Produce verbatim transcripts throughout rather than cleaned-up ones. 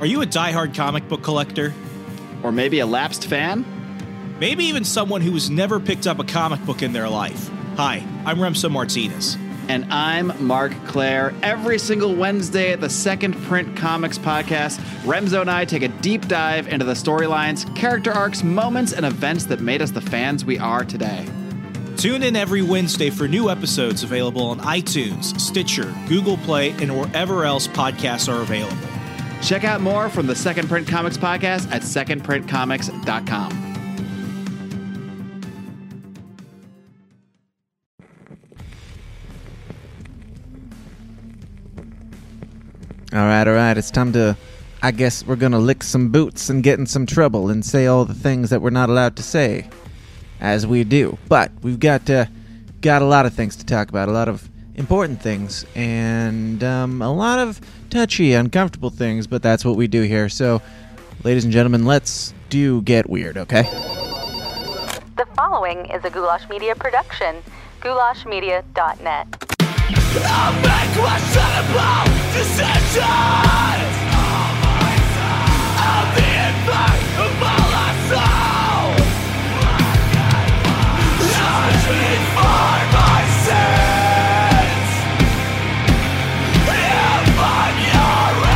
Are you a diehard comic book collector? Or maybe a lapsed fan? Maybe even someone who has never picked up a comic book in their life. Hi, I'm Remzo Martinez. And I'm Mark Claire. Every single Wednesday at the Second Print Comics Podcast, Remzo and I take a deep dive into the storylines, character arcs, moments, and events that made us the fans we are today. Tune in every Wednesday for new episodes available on iTunes, Stitcher, Google Play, and wherever else podcasts are available. Check out more from the Second Print Comics Podcast at second print comics dot com. All right, all right, it's time to, I guess we're going to lick some boots and get in some trouble and say all the things that we're not allowed to say, as we do. But we've got uh, got a lot of things to talk about, a lot of important things, and um, a lot of touchy, uncomfortable things, but that's what we do here. So, ladies and gentlemen, let's do get weird, okay? The following is a Goulash Media production, goulash media dot net. I'll make questionable decisions. Oh my God. I'll be in fact of all I saw. Judge me for my sins. If I'm your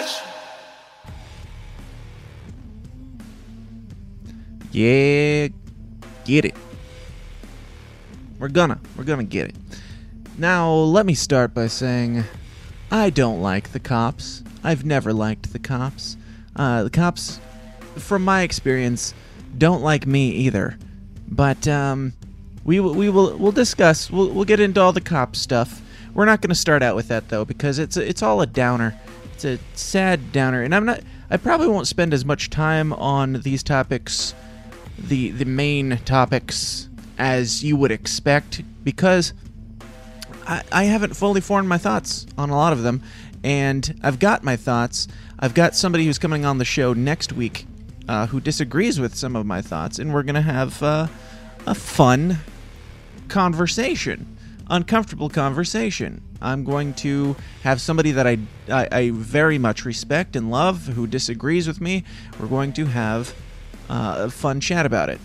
image. Yeah, get it. We're gonna, we're gonna get it. Now, let me start by saying I don't like the cops. I've never liked the cops. Uh, the cops, from my experience, don't like me either. But um, we we will we'll discuss. We'll we'll get into all the cop stuff. We're not going to start out with that though, because it's it's all a downer. It's a sad downer, and I'm not. I probably won't spend as much time on these topics, the the main topics, as you would expect, because I, I haven't fully formed my thoughts on a lot of them, and I've got my thoughts. I've got somebody who's coming on the show next week uh, who disagrees with some of my thoughts, and we're going to have uh, a fun conversation, uncomfortable conversation. I'm going to have somebody that I, I, I very much respect and love who disagrees with me. We're going to have uh, a fun chat about it.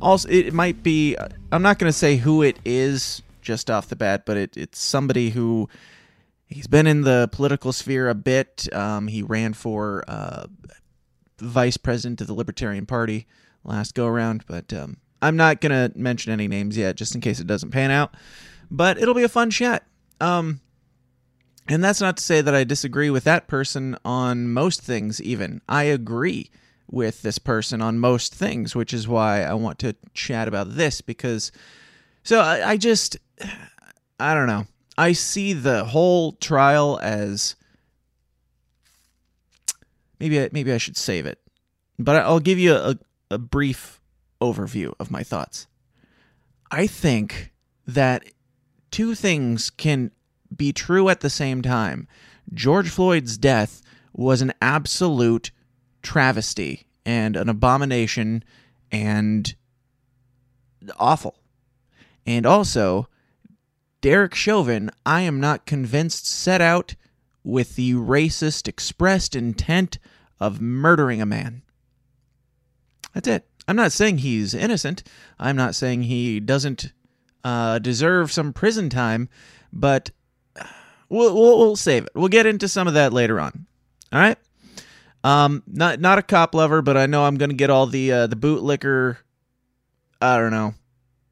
Also, it might be, I'm not going to say who it is just off the bat, but it, it's somebody who, he's been in the political sphere a bit. Um, he ran for uh, vice president of the Libertarian Party last go-around, but um, I'm not going to mention any names yet, just in case it doesn't pan out. But it'll be a fun chat. Um, and that's not to say that I disagree with that person on most things, even. I agree with this person on most things, which is why I want to chat about this, because so I, I just I don't know. I see the whole trial as maybe I, maybe I should save it, but I'll give you a, a brief overview of my thoughts. I think that two things can be true at the same time. George Floyd's death was an absolute travesty and an abomination and awful. And also, Derek Chauvin, I am not convinced, set out with the racist expressed intent of murdering a man. That's it. I'm not saying he's innocent. I'm not saying he doesn't uh, deserve some prison time, but we'll, we'll, we'll save it. We'll get into some of that later on. All right? Um, not not a cop lover, but I know I'm gonna get all the uh, the bootlicker, I don't know,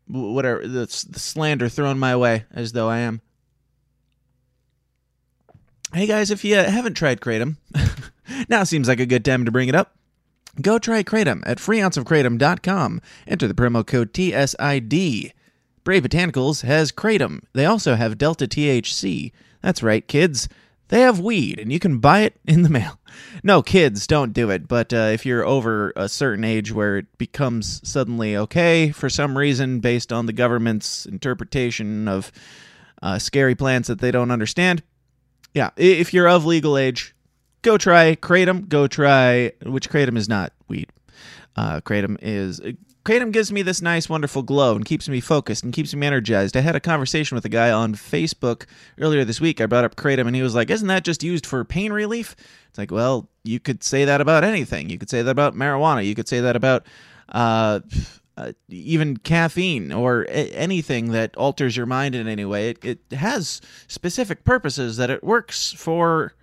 whatever the, the slander thrown my way as though I am. Hey guys, if you haven't tried Kratom, now seems like a good time to bring it up. Go try Kratom at free ounce of kratom dot com. Enter the promo code T S I D. Brave Botanicals has Kratom. They also have Delta T H C. That's right, kids. They have weed, and you can buy it in the mail. No, kids, don't do it. But uh, if you're over a certain age where it becomes suddenly okay for some reason based on the government's interpretation of uh, scary plants that they don't understand, yeah, if you're of legal age, go try Kratom. Go try, which Kratom is not weed. Uh, Kratom is Kratom gives me this nice, wonderful glow and keeps me focused and keeps me energized. I had a conversation with a guy on Facebook earlier this week. I brought up Kratom and he was like, "Isn't that just used for pain relief?" It's like, well, you could say that about anything. You could say that about marijuana. You could say that about uh, uh, even caffeine or a- anything that alters your mind in any way. It, it has specific purposes that it works for,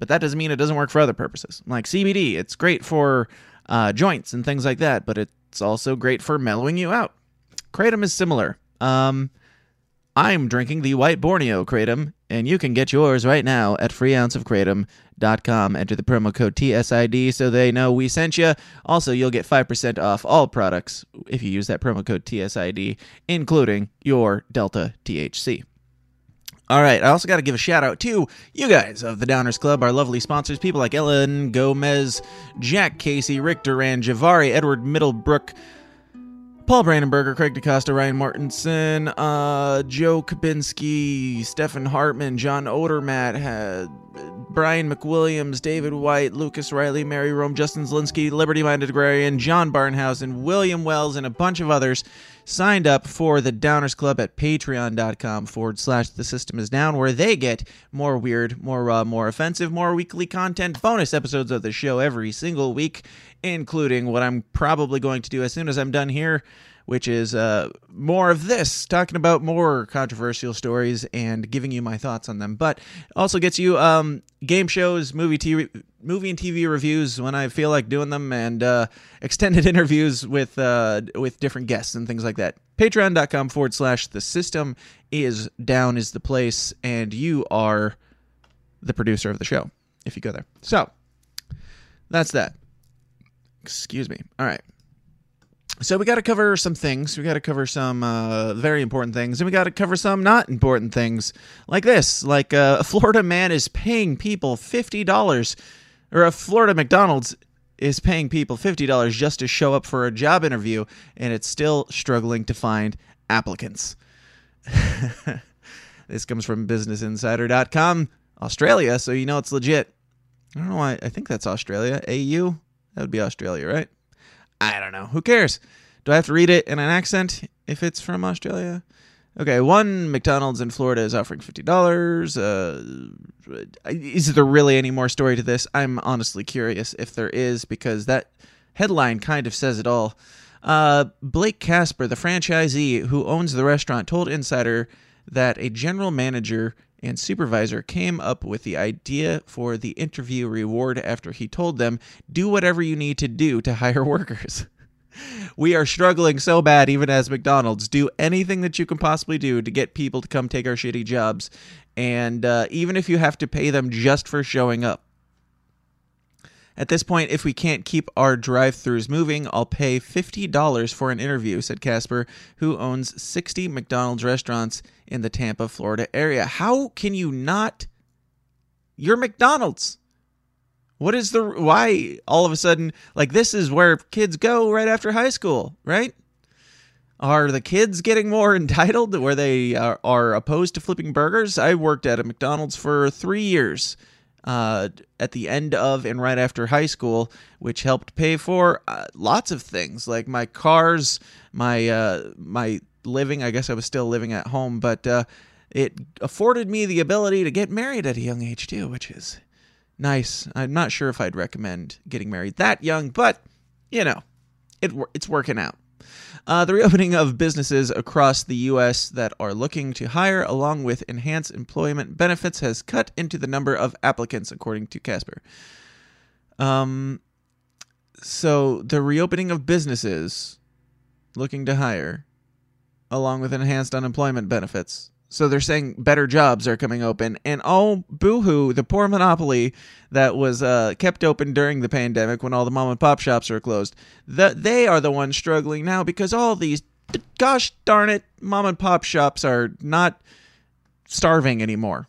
but that doesn't mean it doesn't work for other purposes. Like C B D, it's great for Uh, joints and things like that, but it's also great for mellowing you out. Kratom is similar. Um, I'm drinking the White Borneo Kratom, and you can get yours right now at free ounce of kratom dot com. Enter the promo code T S I D so they know we sent you. Also, you'll get five percent off all products if you use that promo code T S I D, including your Delta T H C. All right, I also got to give a shout-out to you guys of the Downers Club, our lovely sponsors, people like Ellen Gomez, Jack Casey, Rick Duran, Javari, Edward Middlebrook, Paul Brandenberger, Craig DaCosta, Ryan Mortensen, uh, Joe Kabinski, Stefan Hartman, John Odermatt, uh, Brian McWilliams, David White, Lucas Riley, Mary Rome, Justin Zelinsky, Liberty Minded Agrarian, John Barnhausen, William Wells, and a bunch of others signed up for the Downers Club at patreon.com forward slash the system is down, where they get more weird, more raw, more offensive, more weekly content, bonus episodes of the show every single week, including what I'm probably going to do as soon as I'm done here, which is uh, more of this, talking about more controversial stories and giving you my thoughts on them. But also gets you um, game shows, movie, T V, movie and T V reviews when I feel like doing them, and uh, extended interviews with uh, with different guests and things like that. Patreon.com forward slash the system is down is the place, and you are the producer of the show if you go there. So that's that. Excuse me. All right. So we got to cover some things. We got to cover some uh, very important things, and we got to cover some not important things, like this. Like uh, a Florida man is paying people fifty dollars, or a Florida McDonald's is paying people fifty dollars just to show up for a job interview, and it's still struggling to find applicants. This comes from business insider dot com, Australia, so you know it's legit. I don't know why. I think that's Australia. A U? That would be Australia, right? I don't know. Who cares? Do I have to read it in an accent if it's from Australia? Okay, one McDonald's in Florida is offering fifty dollars. Uh, is there really any more story to this? I'm honestly curious if there is, because that headline kind of says it all. Uh, Blake Casper, the franchisee who owns the restaurant, told Insider that a general manager and supervisor came up with the idea for the interview reward after he told them, do whatever you need to do to hire workers. We are struggling so bad, even as McDonald's. Do anything that you can possibly do to get people to come take our shitty jobs, and uh, even if you have to pay them just for showing up. At this point, if we can't keep our drive-thrus moving, I'll pay fifty dollars for an interview, said Casper, who owns sixty McDonald's restaurants in the Tampa, Florida area. How can you not? You're McDonald's. What is the, why all of a sudden, like, this is where kids go right after high school, right? Are the kids getting more entitled where they are, are opposed to flipping burgers? I worked at a McDonald's for three years. Uh, at the end of and right after high school, which helped pay for uh, lots of things like my cars, my uh, my living. I guess I was still living at home, but uh, it afforded me the ability to get married at a young age too, which is nice. I'm not sure if I'd recommend getting married that young, but you know, it it's working out. Uh, the reopening of businesses across the U S that are looking to hire, along with enhanced employment benefits, has cut into the number of applicants, according to Casper. Um, so the reopening of businesses looking to hire, along with enhanced unemployment benefits. So they're saying better jobs are coming open. And oh, boo-hoo, the poor monopoly that was uh, kept open during the pandemic when all the mom and pop shops are closed. The, they are the ones struggling now because all these, gosh darn it, mom and pop shops are not starving anymore.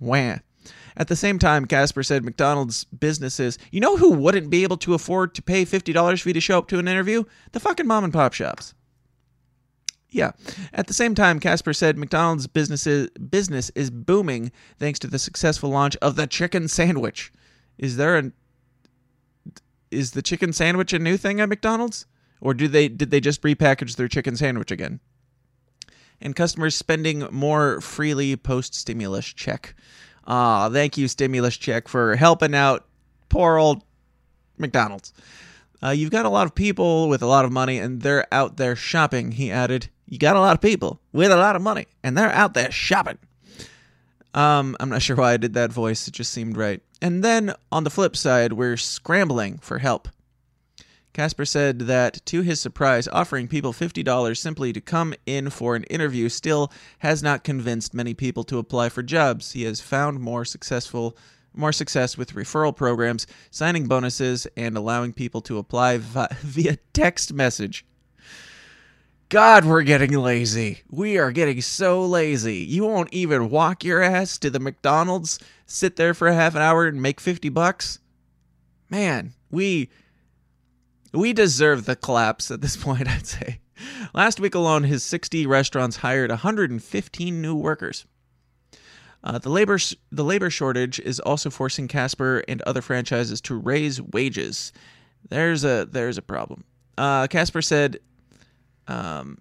Wah. At the same time, Casper said McDonald's businesses, you know who wouldn't be able to afford to pay fifty dollars for you to show up to an interview? The fucking mom and pop shops. Yeah. At the same time, Casper said McDonald's business is, business is booming thanks to the successful launch of the chicken sandwich. Is there an... is the chicken sandwich a new thing at McDonald's? Or do they did they just repackage their chicken sandwich again? And customers spending more freely post-stimulus check. Ah, thank you, stimulus check, for helping out poor old McDonald's. Uh, you've got a lot of people with a lot of money, and they're out there shopping, he added. You got a lot of people with a lot of money, and they're out there shopping. Um, I'm not sure why I did that voice. It just seemed right. And then, on the flip side, we're scrambling for help. Casper said that, to his surprise, offering people fifty dollars simply to come in for an interview still has not convinced many people to apply for jobs. He has found more successful... more success with referral programs, signing bonuses, and allowing people to apply vi- via text message. God, we're getting lazy. We are getting so lazy. You won't even walk your ass to the McDonald's, sit there for a half an hour and make fifty bucks. Man, we we deserve the collapse at this point, I'd say. Last week alone, his sixty restaurants hired one hundred fifteen new workers. Uh, the labor the labor shortage is also forcing Casper and other franchises to raise wages. There's a there's a problem. Uh, Casper said, um,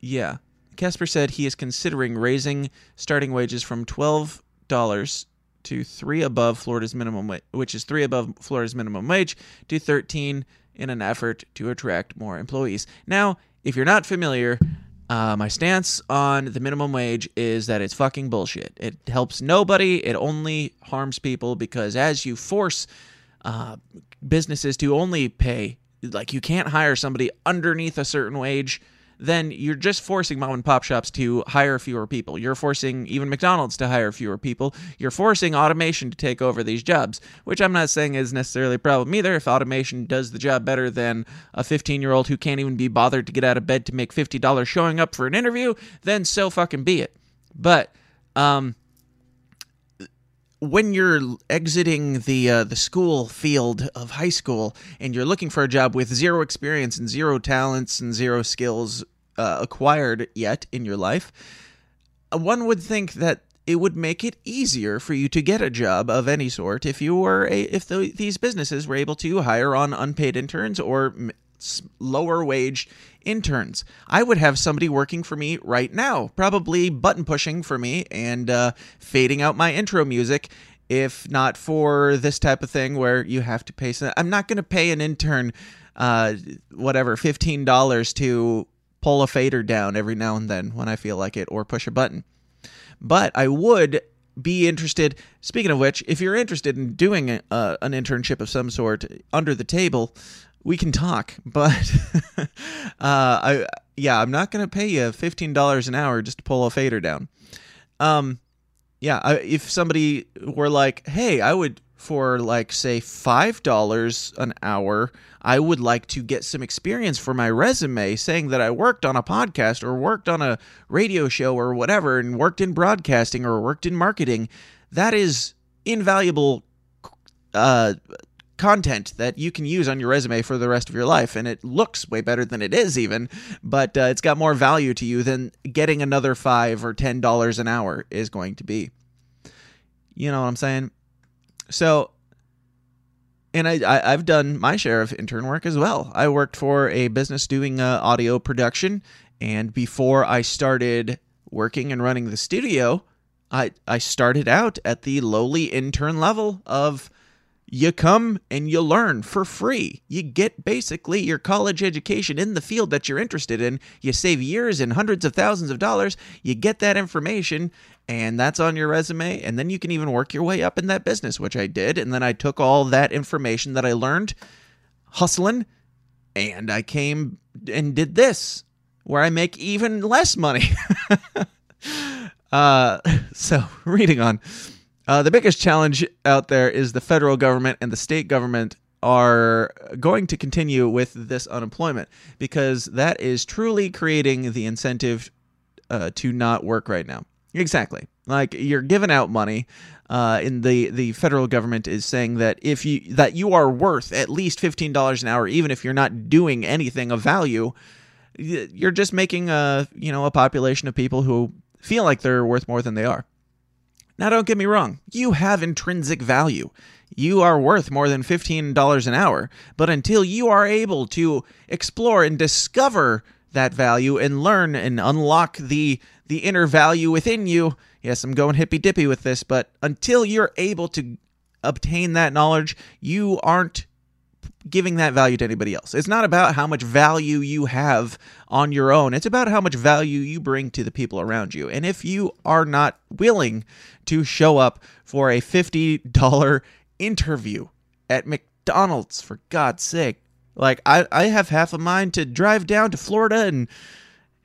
yeah, Casper said he is considering raising starting wages from twelve dollars to three above Florida's minimum wage, which is three above Florida's minimum wage, to thirteen in an effort to attract more employees. Now, if you're not familiar. Uh, my stance on the minimum wage is that it's fucking bullshit. It helps nobody. It only harms people because as you force uh, businesses to only pay, like you can't hire somebody underneath a certain wage, then you're just forcing mom and pop shops to hire fewer people. You're forcing even McDonald's to hire fewer people. You're forcing automation to take over these jobs, which I'm not saying is necessarily a problem either. If automation does the job better than a fifteen-year-old who can't even be bothered to get out of bed to make fifty dollars showing up for an interview, then so fucking be it. But um, when you're exiting the uh, the school field of high school and you're looking for a job with zero experience and zero talents and zero skills Uh, acquired yet in your life, one would think that it would make it easier for you to get a job of any sort if you were a, if the, these businesses were able to hire on unpaid interns or lower wage interns. I would have somebody working for me right now, probably button pushing for me and uh, fading out my intro music. If not for this type of thing where you have to pay, some, I'm not going to pay an intern, uh, whatever, fifteen dollars to pull a fader down every now and then when I feel like it, or push a button. But I would be interested, speaking of which, if you're interested in doing a, uh, an internship of some sort under the table, we can talk. But uh, I yeah, I'm not going to pay you fifteen dollars an hour just to pull a fader down. Um, yeah, I, if somebody were like, hey, I would... for like, say, five dollars an hour, I would like to get some experience for my resume saying that I worked on a podcast or worked on a radio show or whatever and worked in broadcasting or worked in marketing. That is invaluable uh, content that you can use on your resume for the rest of your life. And it looks way better than it is even, but uh, it's got more value to you than getting another five dollars or ten dollars an hour is going to be. You know what I'm saying? So, and I, I, I've done my share of intern work as well. I worked for a business doing uh, audio production, and before I started working and running the studio, I, I started out at the lowly intern level of you come and you learn for free. You get basically your college education in the field that you're interested in. You save years and hundreds of thousands of dollars. You get that information, and that's on your resume, and then you can even work your way up in that business, which I did, and then I took all that information that I learned, hustling, and I came and did this, where I make even less money. uh, so, reading on. Uh, the biggest challenge out there is the federal government and the state government are going to continue with this unemployment, because that is truly creating the incentive uh, to not work right now. Exactly. Like, you're giving out money, uh, and the, the federal government is saying that if you that you are worth at least fifteen dollars an hour, even if you're not doing anything of value, you're just making a you know a population of people who feel like they're worth more than they are. Now, don't get me wrong. You have intrinsic value. you are worth more than fifteen dollars an hour. But until you are able to explore and discover that value and learn and unlock the the inner value within you, yes, I'm going hippy-dippy with this, but until you're able to obtain that knowledge, you aren't giving that value to anybody else. It's not about how much value you have on your own. It's about how much value you bring to the people around you. And if you are not willing to show up for a fifty dollar interview at McDonald's, for God's sake, like I, I have half a mind to drive down to Florida and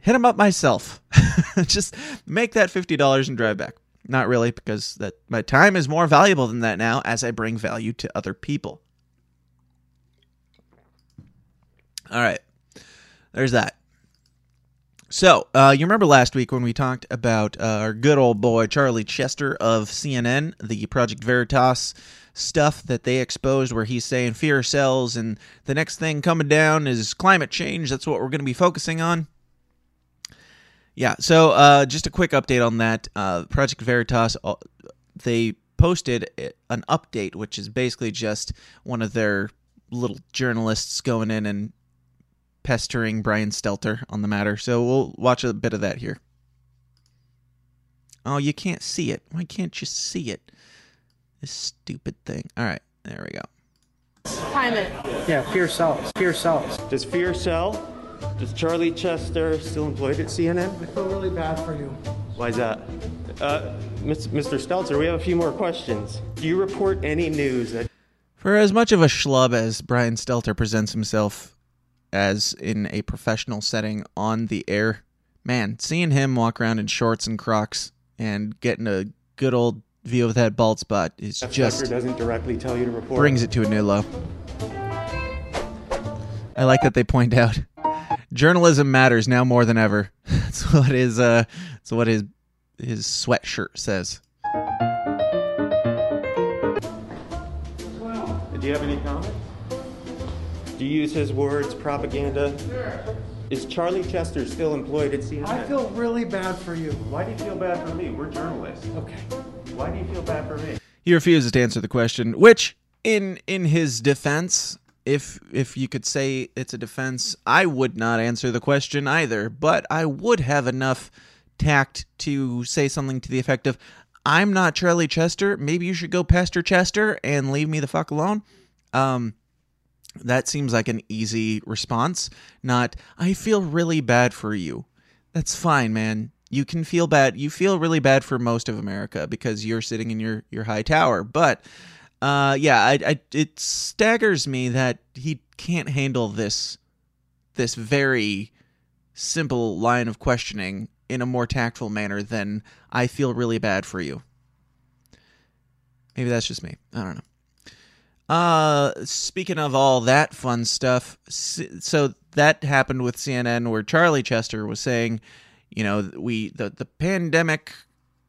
hit them up myself. Just make that fifty dollars and drive back. Not really, because that my time is more valuable than that now as I bring value to other people. All right, there's that. So, uh, you remember last week when we talked about uh, our good old boy Charlie Chester of C N N, the Project Veritas stuff that they exposed where he's saying fear sells and the next thing coming down is climate change. That's what we're going to be focusing on. Yeah, so uh, just a quick update on that. Uh, Project Veritas, they posted an update, which is basically just one of their little journalists going in and pestering Brian Stelter on the matter. So we'll watch a bit of that here. Oh, you can't see it. Why can't you see it? This stupid thing. All right, there we go. Time it. Yeah, fear sells. Fear sells. Does fear sell? Does Charlie Chester still employed at C N N? I feel really bad for you. Why is that? Uh, Mister Stelter, we have a few more questions. Do you report any news that... For as much of a schlub as Brian Stelter presents himself as in a professional setting on the air, man, seeing him walk around in shorts and Crocs and getting a good old view of that bald spot is just doesn't directly tell you to report. Brings it to a new low. I like that they point out journalism matters now more than ever. That's what his uh, that's what his his sweatshirt says. Do you have any comments? Do you use his words, propaganda? Sure. Is Charlie Chester still employed at C N N? I feel really bad for you. Why do you feel bad for me? We're journalists. Okay. Why do you feel bad for me? He refuses to answer the question, which, in in his defense, if if you could say it's a defense, I would not answer the question either, but I would have enough tact to say something to the effect of, I'm not Charlie Chester. Maybe you should go Pastor Chester and leave me the fuck alone. Um, that seems like an easy response. Not, I feel really bad for you. That's fine, man. You can feel bad. You feel really bad for most of America because you're sitting in your, your high tower. But uh, yeah, I, I, it staggers me that he can't handle this this very simple line of questioning in a more tactful manner than I feel really bad for you. Maybe that's just me. I don't know. Uh, speaking of all that fun stuff, so that happened with C N N where Charlie Chester was saying, you know, we the, the pandemic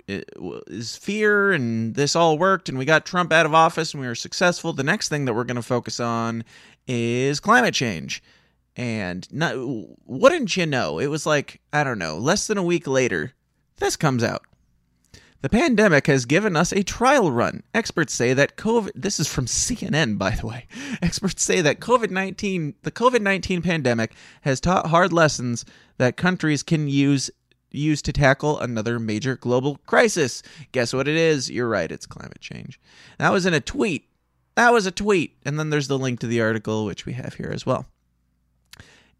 is fear and this all worked and we got Trump out of office and we were successful. The next thing that we're going to focus on is climate change. And not, wouldn't you know, it was like, I don't know, less than a week later, this comes out. The pandemic has given us a trial run. Experts say that COVID, this is from C N N, by the way. Experts say that COVID nineteen, the COVID nineteen pandemic has taught hard lessons that countries can use, use to tackle another major global crisis. Guess what it is? You're right, it's climate change. That was in a tweet. That was a tweet. And then there's the link to the article, which we have here as well.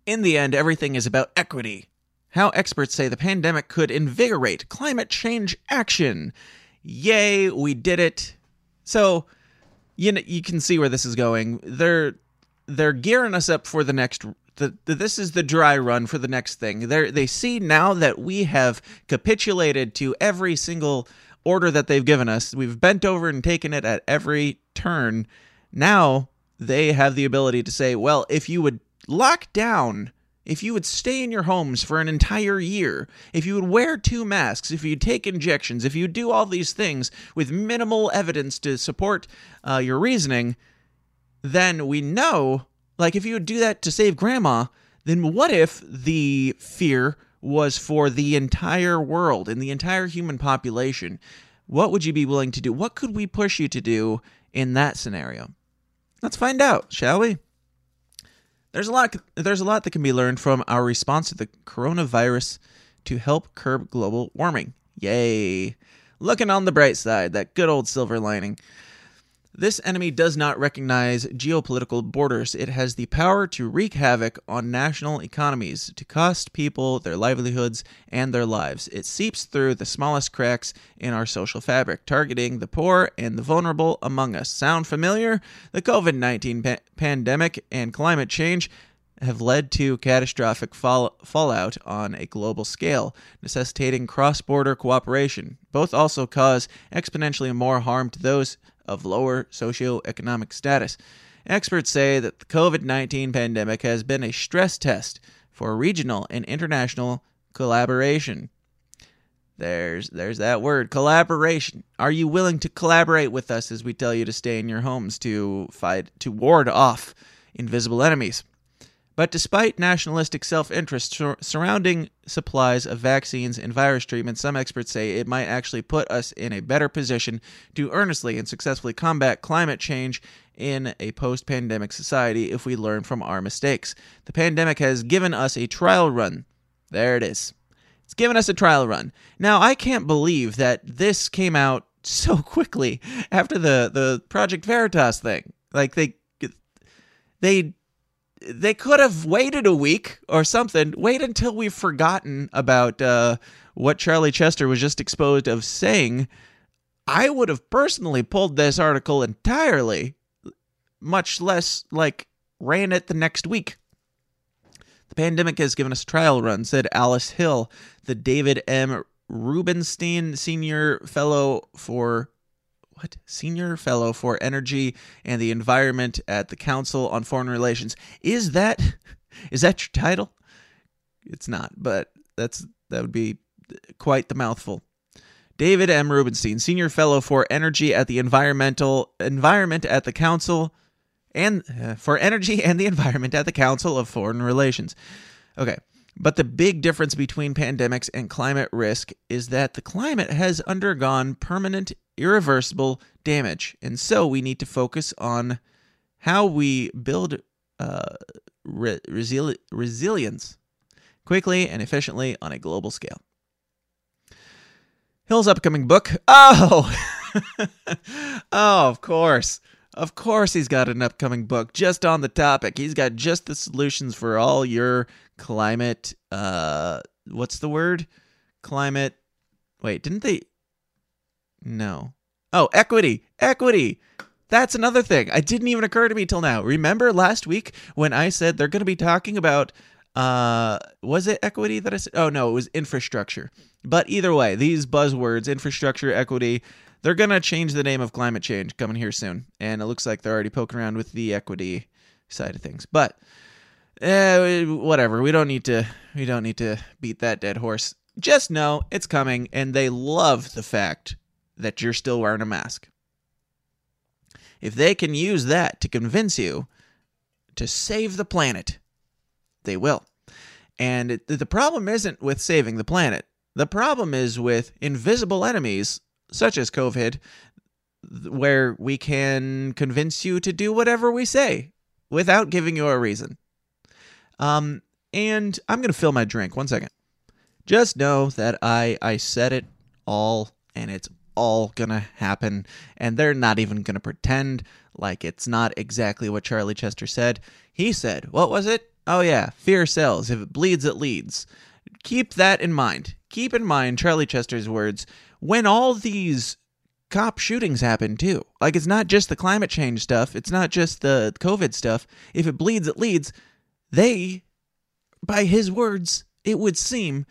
In the end, everything is about equity. How experts say the pandemic could invigorate climate change action. Yay, we did it. So, you know, you can see where this is going. They're they're gearing us up for the next... The, the, this is the dry run for the next thing. They're, they see now that we have capitulated to every single order that they've given us. We've bent over and taken it at every turn. Now, they have the ability to say, well, if you would... lock down, if you would stay in your homes for an entire year, if you would wear two masks, if you take injections, if you do all these things with minimal evidence to support uh, your reasoning, then we know, like if you would do that to save grandma, then what if the fear was for the entire world and the entire human population? What would you be willing to do? What could we push you to do in that scenario? Let's find out, shall we? There's a lot there's a lot that can be learned from our response to the coronavirus to help curb global warming. Yay. Looking on the bright side, that good old silver lining. This enemy does not recognize geopolitical borders. It has the power to wreak havoc on national economies, to cost people their livelihoods and their lives. It seeps through the smallest cracks in our social fabric, targeting the poor and the vulnerable among us. Sound familiar? The COVID nineteen pa- pandemic and climate change have led to catastrophic fall- fallout on a global scale, necessitating cross-border cooperation. Both also cause exponentially more harm to those of lower socioeconomic status. Experts say that the COVID nineteen pandemic has been a stress test for regional and international collaboration. There's there's that word, collaboration. Are you willing to collaborate with us as we tell you to stay in your homes to fight to ward off invisible enemies? But despite nationalistic self-interest sur- surrounding supplies of vaccines and virus treatments, some experts say it might actually put us in a better position to earnestly and successfully combat climate change in a post-pandemic society if we learn from our mistakes. The pandemic has given us a trial run. There it is. It's given us a trial run. Now, I can't believe that this came out so quickly after the, the Project Veritas thing. Like, they... they They could have waited a week or something. Wait until we've forgotten about uh, what Charlie Chester was just exposed of saying. I would have personally pulled this article entirely, much less, like, ran it the next week. The pandemic has given us a trial run, said Alice Hill, the David M. Rubenstein Senior Fellow for... What? Senior Fellow for Energy and the Environment at the Council on Foreign Relations. Is that is that your title? It's not, but that's that would be quite the mouthful. David M. Rubenstein, Senior Fellow for Energy at the Environmental Environment at the Council and uh, for Energy and the Environment at the Council of Foreign Relations. Okay. But the big difference between pandemics and climate risk is that the climate has undergone permanent, irreversible damage. And so we need to focus on how we build uh, re- resili- resilience quickly and efficiently on a global scale. Hill's upcoming book. Oh, oh, of course. Of course he's got an upcoming book just on the topic. He's got just the solutions for all your climate, uh, what's the word? Climate, wait, didn't they? No. Oh, equity, equity. That's another thing. It didn't even occur to me till now. Remember last week when I said they're going to be talking about, uh, was it equity that I said? Oh, no, it was infrastructure. But either way, these buzzwords, infrastructure, equity, they're going to change the name of climate change coming here soon. And it looks like they're already poking around with the equity side of things. But eh, whatever, we don't need to we don't need to beat that dead horse. Just know it's coming, and they love the fact that you're still wearing a mask. If they can use that to convince you to save the planet, they will. And it, the problem isn't with saving the planet. The problem is with invisible enemies such as COVID, where we can convince you to do whatever we say without giving you a reason. Um, and I'm going to fill my drink. One second. Just know that I, I said it all, and it's all going to happen. And they're not even going to pretend like it's not exactly what Charlie Chester said. He said, what was it? Oh, yeah. Fear sells. If it bleeds, it leads. Keep that in mind. Keep in mind Charlie Chester's words when all these cop shootings happen, too. Like, it's not just the climate change stuff. It's not just the COVID stuff. If it bleeds, it leads. They, by his words, it would seem,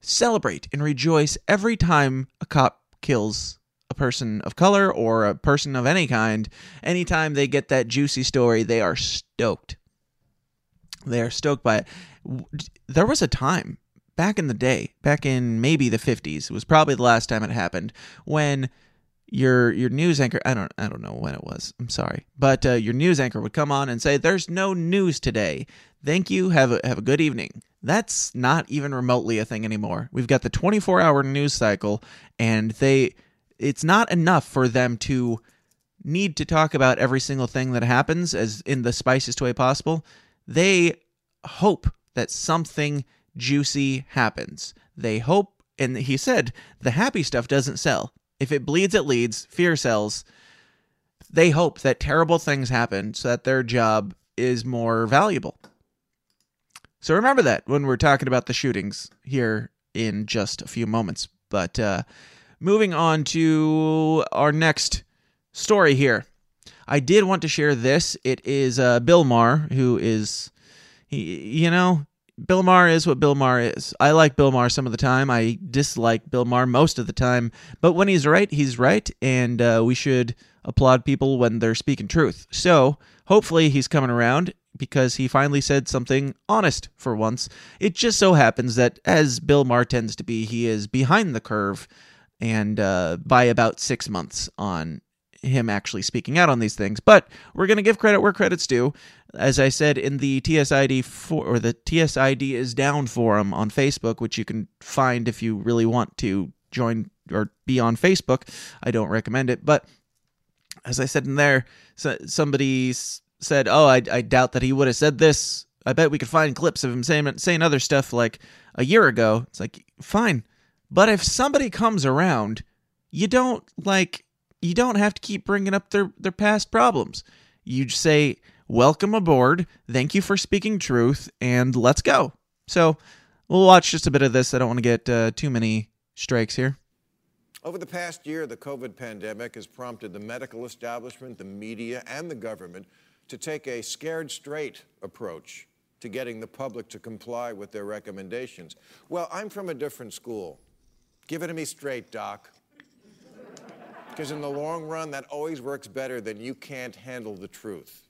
celebrate and rejoice every time a cop kills a person of color or a person of any kind. Anytime they get that juicy story, they are stoked. They are stoked by it. There was a time back in the day, back in maybe the fifties, it was probably the last time it happened, when your your news anchor, I don't I don't know when it was, I'm sorry, but uh, your news anchor would come on and say, there's no news today. Thank you, have a, have a good evening. That's not even remotely a thing anymore. We've got the twenty-four hour news cycle, and they it's not enough for them to need to talk about every single thing that happens as in the spiciest way possible. They hope that something juicy happens. They hope, and he said, the happy stuff doesn't sell. If it bleeds, it leads. Fear sells. They hope that terrible things happen so that their job is more valuable. So remember that when we're talking about the shootings here in just a few moments. But uh, moving on to our next story here. I did want to share this. It is uh, Bill Maher, who is, he, you know, Bill Maher is what Bill Maher is. I like Bill Maher some of the time. I dislike Bill Maher most of the time. But when he's right, he's right. And uh, we should applaud people when they're speaking truth. So hopefully he's coming around, because he finally said something honest for once. It just so happens that, as Bill Maher tends to be, he is behind the curve, and uh, by about six months on him actually speaking out on these things. But we're going to give credit where credit's due. As I said in the T S I D for, or the T S I D is down forum on Facebook, which you can find if you really want to join or be on Facebook. I don't recommend it, but as I said in there, so somebody's said, oh, I, I doubt that he would have said this. I bet we could find clips of him saying, saying other stuff like a year ago. It's like, fine. But if somebody comes around, you don't like, you don't have to keep bringing up their, their past problems. You just say, welcome aboard. Thank you for speaking truth. And let's go. So we'll watch just a bit of this. I don't want to get uh, too many strikes here. Over the past year, the COVID pandemic has prompted the medical establishment, the media, and the government to take a scared straight approach to getting the public to comply with their recommendations. Well, I'm from a different school. Give it to me straight, Doc. Because in the long run, that always works better than you can't handle the truth.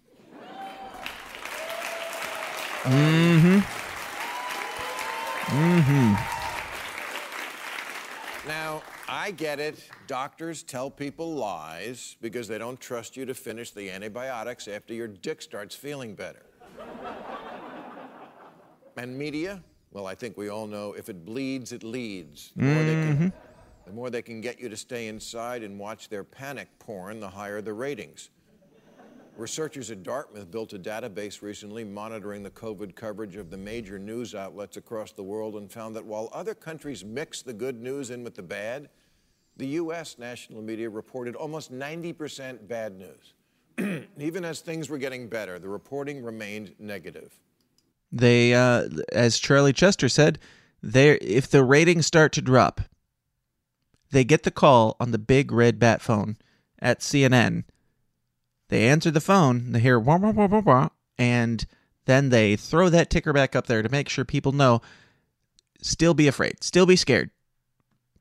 Mm-hmm. Mm-hmm. Now, I get it. Doctors tell people lies because they don't trust you to finish the antibiotics after your dick starts feeling better. And media? Well, I think we all know if it bleeds, it leads. The more, mm-hmm. they can, the more they can get you to stay inside and watch their panic porn, the higher the ratings. Researchers at Dartmouth built a database recently monitoring the COVID coverage of the major news outlets across the world and found that while other countries mix the good news in with the bad, the U S national media reported almost ninety percent bad news. Even as things were getting better, the reporting remained negative. They, uh, as Charlie Chester said, they if the ratings start to drop, they get the call on the big red bat phone at C N N. They answer the phone, they hear wah, wah, wah, wah, wah, and then they throw that ticker back up there to make sure people know, still be afraid, still be scared,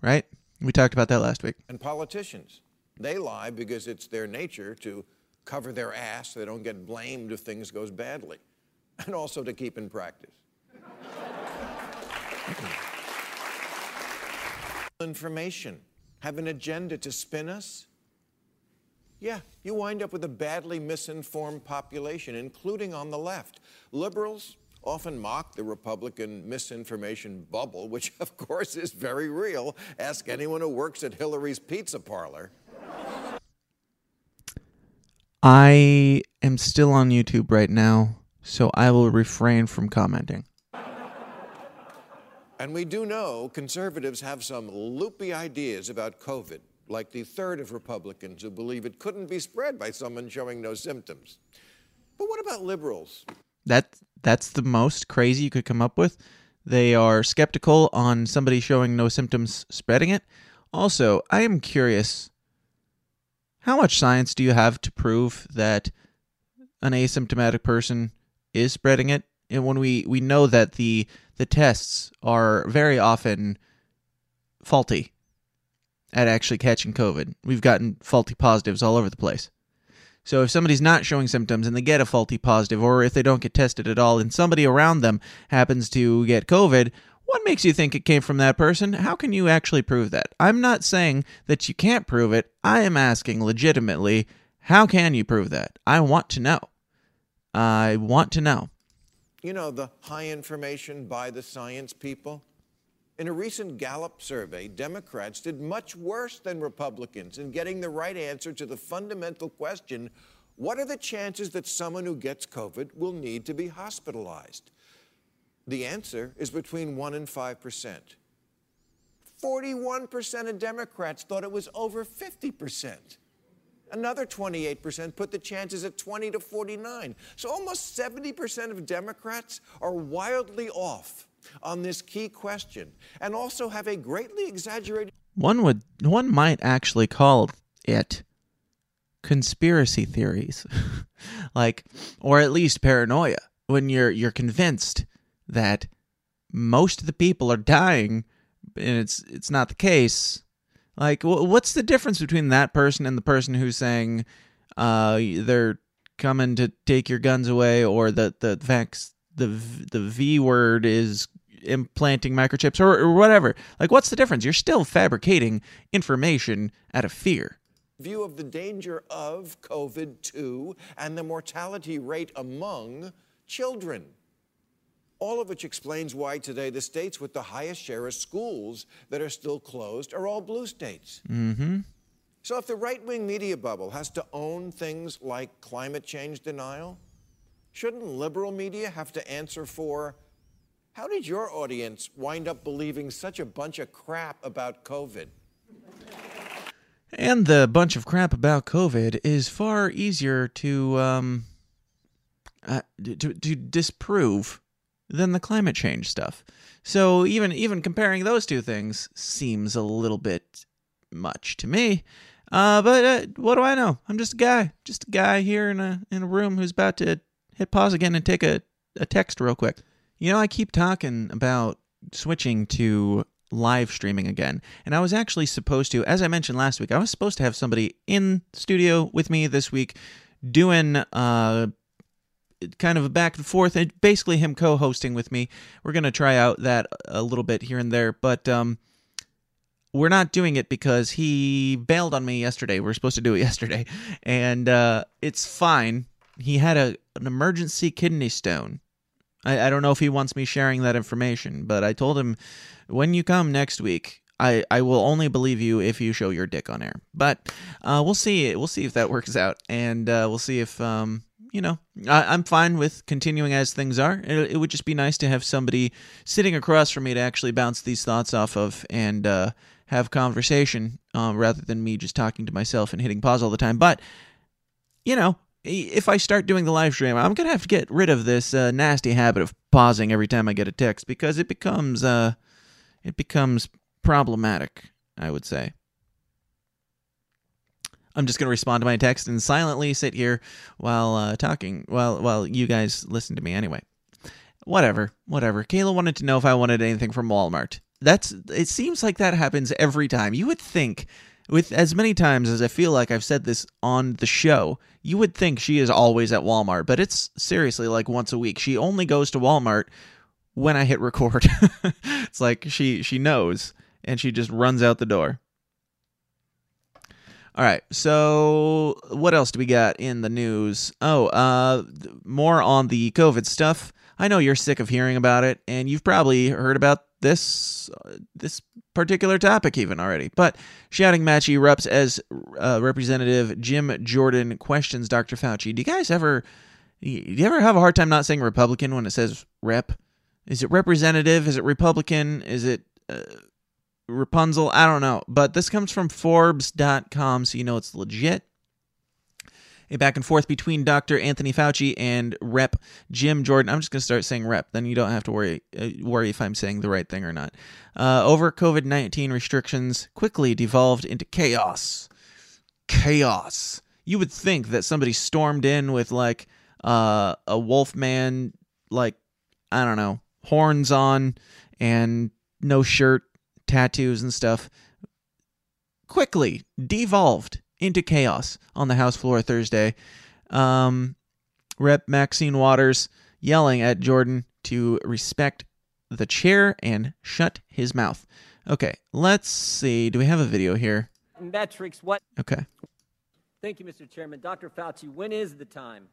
right? We talked about that last week. And politicians, they lie because it's their nature to cover their ass so they don't get blamed if things goes badly, and also to keep in practice. Information, have an agenda to spin us. Yeah, you wind up with a badly misinformed population, including on the left. Liberals often mock the Republican misinformation bubble, which, of course, is very real. Ask anyone who works at Hillary's Pizza Parlor. I am still on YouTube right now, so I will refrain from commenting. And we do know conservatives have some loopy ideas about COVID, like the third of Republicans who believe it couldn't be spread by someone showing no symptoms. But what about liberals? That, that's the most crazy you could come up with. They are skeptical on somebody showing no symptoms spreading it. Also, I am curious, how much science do you have to prove that an asymptomatic person is spreading it? And when we, we know that the the tests are very often faulty at actually catching COVID. We've gotten faulty positives all over the place. So if somebody's not showing symptoms and they get a faulty positive, or if they don't get tested at all and somebody around them happens to get COVID, what makes you think it came from that person? How can you actually prove that? I'm not saying that you can't prove it. I am asking legitimately, how can you prove that? I want to know. I want to know. You know, the high information by the science people. In a recent Gallup survey, Democrats did much worse than Republicans in getting the right answer to the fundamental question, what are the chances that someone who gets COVID will need to be hospitalized? The answer is between one and five percent. forty-one percent of Democrats thought it was over fifty percent. Another twenty-eight percent put the chances at twenty to forty-nine. So almost seventy percent of Democrats are wildly off on this key question and also have a greatly exaggerated... One would, one might actually call it conspiracy theories, like, or at least paranoia, when you're you're convinced that most of the people are dying and it's it's not the case. Like, what's the difference between that person and the person who's saying uh, they're coming to take your guns away, or that the vax, the the V word is implanting microchips, or, or whatever? Like, what's the difference? You're still fabricating information out of fear. View of the danger of COVID two and the mortality rate among children. All of which explains why today the states with the highest share of schools that are still closed are all blue states. Mm-hmm. So if the right-wing media bubble has to own things like climate change denial, shouldn't liberal media have to answer for, how did your audience wind up believing such a bunch of crap about COVID? And the bunch of crap about COVID is far easier to, um, uh, to, to disprove than the climate change stuff. So even even comparing those two things seems a little bit much to me. Uh, but uh, what do I know? I'm just a guy, just a guy here in a in a room who's about to hit pause again and take a, a text real quick. You know, I keep talking about switching to live streaming again, and I was actually supposed to, as I mentioned last week, I was supposed to have somebody in studio with me this week doing... Uh, kind of a back and forth, and basically him co-hosting with me. We're going to try out that a little bit here and there, but um, we're not doing it because he bailed on me yesterday. We were supposed to do it yesterday, and uh, it's fine. He had a an emergency kidney stone. I, I don't know if he wants me sharing that information, but I told him, when you come next week, I, I will only believe you if you show your dick on air. But uh, we'll see. We'll see if that works out, and uh, we'll see if... Um, You know, I, I'm fine with continuing as things are. It, it would just be nice to have somebody sitting across from me to actually bounce these thoughts off of and uh, have conversation uh, rather than me just talking to myself and hitting pause all the time. But, you know, if I start doing the live stream, I'm going to have to get rid of this uh, nasty habit of pausing every time I get a text, because it becomes uh, it becomes problematic, I would say. I'm just going to respond to my text and silently sit here while uh, talking, while while you guys listen to me anyway. Whatever, whatever. Kayla wanted to know if I wanted anything from Walmart. That's. It seems like that happens every time. You would think, with as many times as I feel like I've said this on the show, you would think she is always at Walmart, but it's seriously like once a week. She only goes to Walmart when I hit record. It's like she, she knows, and she just runs out the door. All right, so what else do we got in the news? Oh, uh, more on the COVID stuff. I know you're sick of hearing about it, and you've probably heard about this uh, this particular topic even already. But shouting match erupts as uh, Representative Jim Jordan questions Doctor Fauci. Do you guys ever do you ever have a hard time not saying Republican when it says rep? Is it representative? Is it Republican? Is it? Uh, Rapunzel, I don't know, but this comes from Forbes dot com, so you know it's legit. A back and forth between Doctor Anthony Fauci and Rep Jim Jordan. I'm just going to start saying Rep, then you don't have to worry uh, worry if I'm saying the right thing or not. Uh, over COVID nineteen restrictions quickly devolved into chaos. Chaos. You would think that somebody stormed in with like uh, a wolfman, like, I don't know, horns on and no shirt, tattoos and stuff, quickly devolved into chaos on the House floor Thursday. Um, Rep Maxine Waters yelling at Jordan to respect the chair and shut his mouth. Okay, let's see. Do we have a video here? Metrics, what? Okay. Thank you, Mister Chairman. Doctor Fauci, when is the time?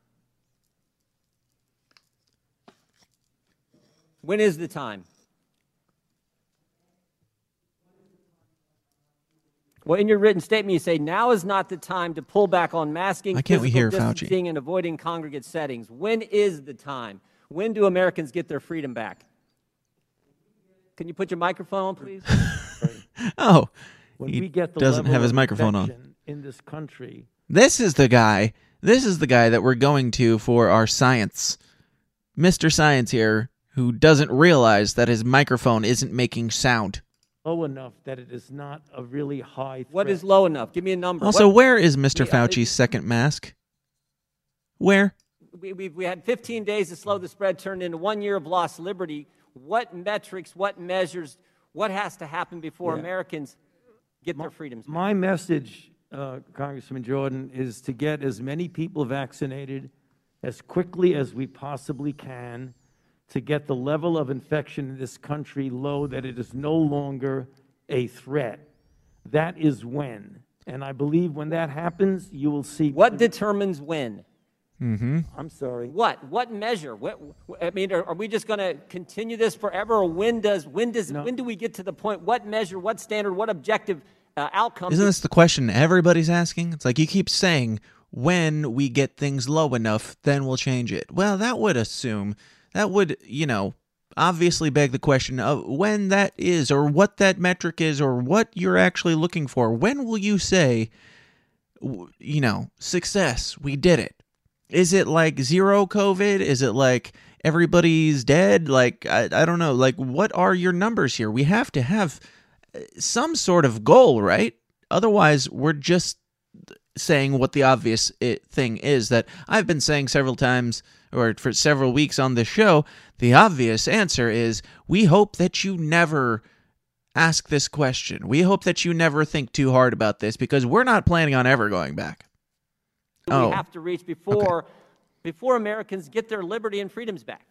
When is the time? Well, in your written statement, you say now is not the time to pull back on masking, I can't physical we hear distancing, Fauci? And avoiding congregate settings. When is the time? When do Americans get their freedom back? Can you put your microphone on, please? Oh, when he we get the doesn't have his microphone on. In this country. This is the guy. This is the guy that we're going to for our science. Mister Science here, who doesn't realize that his microphone isn't making sound. Low enough that it is not a really high threat. What is low enough? Give me a number. Also, what? Where is Mister Yeah, Fauci's second mask? Where? We, we, we had fifteen days to slow the spread turned into one year of lost liberty. What metrics, what measures, what has to happen before yeah. Americans get my, their freedoms back? My message, uh, Congressman Jordan, is to get as many people vaccinated as quickly as we possibly can to get the level of infection in this country low that it is no longer a threat. That is when. And I believe when that happens, you will see. What determines when? Mm-hmm. I'm sorry. What? What measure? What, I mean, are, are we just going to continue this forever? Or when does when does no. when do we get to the point? What measure? What standard? What objective uh, outcome? Isn't this the question everybody's asking? It's like you keep saying, when we get things low enough, then we'll change it. Well, that would assume that would, you know, obviously beg the question of when that is, or what that metric is, or what you're actually looking for. When will you say, you know, success? We did it. Is it like zero COVID? Is it like everybody's dead? Like, I, I don't know. Like, what are your numbers here? We have to have some sort of goal, right? Otherwise, we're just saying what the obvious it, thing is that I've been saying several times or for several weeks on this show. The obvious answer is we hope that you never ask this question. We hope that you never think too hard about this because we're not planning on ever going back. We oh. have to reach before okay. before Americans get their liberty and freedoms back.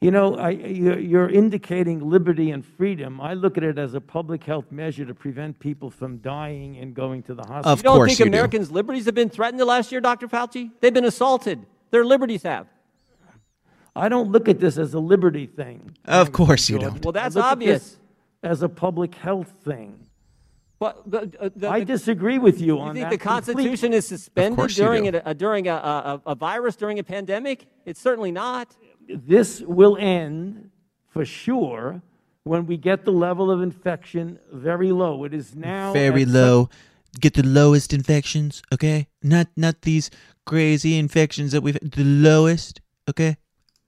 You know, I, you're indicating liberty and freedom. I look at it as a public health measure to prevent people from dying and going to the hospital. Of you don't course think you Americans' do. liberties have been threatened the last year, Doctor Fauci? They've been assaulted. Their liberties have. I don't look at this as a liberty thing. Of course you don't. Well, that's obvious. As a public health thing. But the, the, I disagree with you, you on that. You think the Constitution complete. is suspended during a, a during a, a, a virus, during a pandemic? It's certainly not. This will end for sure when we get the level of infection very low. It is now very low. Get the lowest infections, okay? Not not these crazy infections that we've had. The lowest, okay?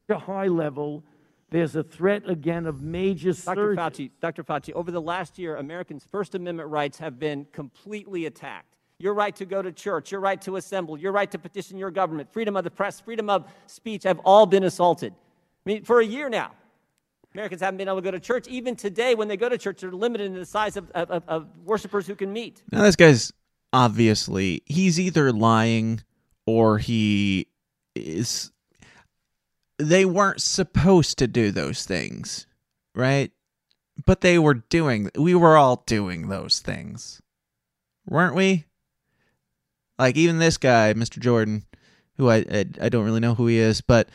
At a high level. There's a threat again of major surges. Doctor Fauci, Doctor Fauci, over the last year, Americans' First Amendment rights have been completely attacked. Your right to go to church, your right to assemble, your right to petition your government, freedom of the press, freedom of speech have all been assaulted. I mean, for a year now, Americans haven't been able to go to church. Even today, when they go to church, they're limited in the size of, of, of worshipers who can meet. Now, this guy's obviously, he's either lying or he is... They weren't supposed to do those things, right? But they were doing... We were all doing those things, weren't we? Like, even this guy, Mister Jordan, who I I, I don't really know who he is, but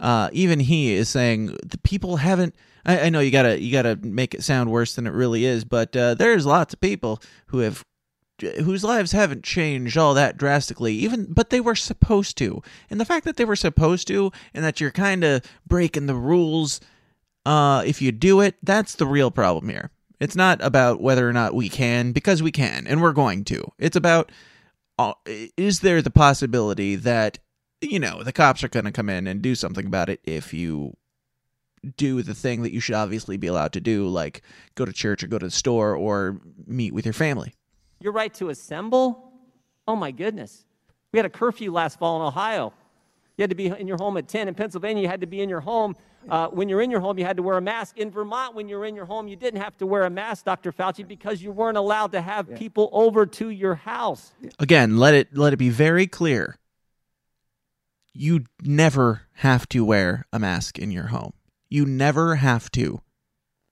uh, even he is saying the people haven't... I, I know you gotta you gotta make it sound worse than it really is, but uh, there's lots of people who have... whose lives haven't changed all that drastically, even, but they were supposed to. And the fact that they were supposed to, and that you're kind of breaking the rules uh, if you do it, that's the real problem here. It's not about whether or not we can, because we can, and we're going to. It's about, uh, is there the possibility that, you know, the cops are going to come in and do something about it if you do the thing that you should obviously be allowed to do, like go to church or go to the store or meet with your family. Your right to assemble? Oh, my goodness. We had a curfew last fall in Ohio. You had to be in your home at ten. In Pennsylvania, you had to be in your home. Uh, when you're in your home, you had to wear a mask. In Vermont, when you were in your home, you didn't have to wear a mask, Doctor Fauci, because you weren't allowed to have yeah. people over to your house. Again, let it let it be very clear. You never have to wear a mask in your home. You never have to.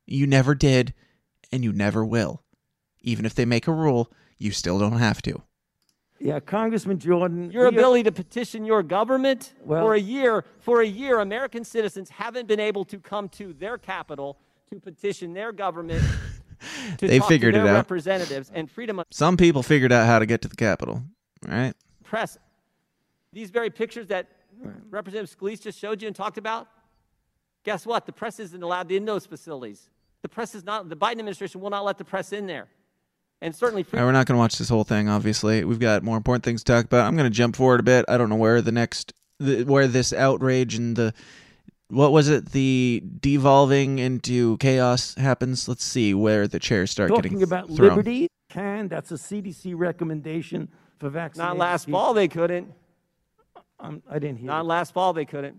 You never did, and you never will. Even if they make a rule, you still don't have to. Yeah, Congressman Jordan. Your ability to petition your government well, for a year, for a year, American citizens haven't been able to come to their capital to petition their government to they talk figured to their it out. Representatives and freedom of some people figured out how to get to the Capitol, right? Press. These very pictures that Representative Scalise just showed you and talked about, guess what? The press isn't allowed in those facilities. The press is not, the Biden administration will not let the press in there. And certainly, free- All right, we're not going to watch this whole thing, obviously. We've got more important things to talk about. I'm going to jump forward a bit. I don't know where the next, the, where this outrage and the, what was it, the devolving into chaos happens. Let's see where the chairs start Talking getting Talking about thrown. Liberty, can, that's a C D C recommendation for vaccinations. Not last fall, they couldn't. I'm, I didn't hear. Not it. last fall, they couldn't.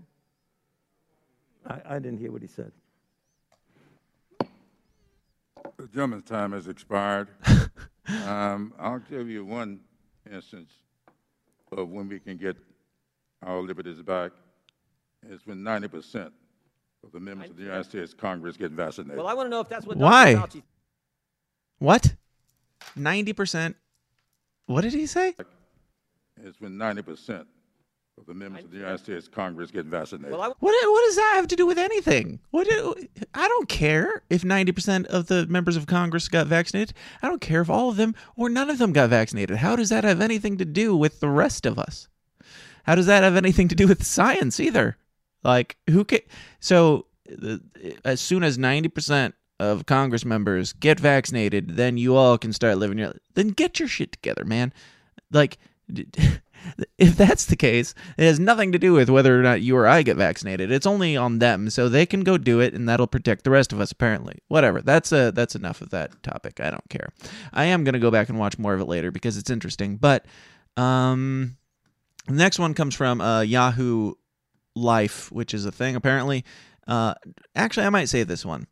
I, I didn't hear what he said. The gentleman's time has expired. um, I'll give you one instance of when we can get our liberties back. It's when ninety percent of the members I, of the United States Congress get vaccinated. Well, I want to know if that's what Doctor Why? Fauci... What? ninety percent? What did he say? It's when ninety percent of the members I, of the United States Congress get vaccinated. Well, I, what, what does that have to do with anything? What do, I don't care if ninety percent of the members of Congress got vaccinated. I don't care if all of them or none of them got vaccinated. How does that have anything to do with the rest of us? How does that have anything to do with science either? Like, who can... So, as soon as ninety percent of Congress members get vaccinated, then you all can start living your... Then get your shit together, man. Like... If that's the case, it has nothing to do with whether or not you or I get vaccinated. It's only on them, so they can go do it, and that'll protect the rest of us, apparently. Whatever. That's a, that's enough of that topic. I don't care. I am going to go back and watch more of it later because it's interesting. But um, the next one comes from uh, Yahoo Life, which is a thing, apparently. Uh, actually, I might say this one.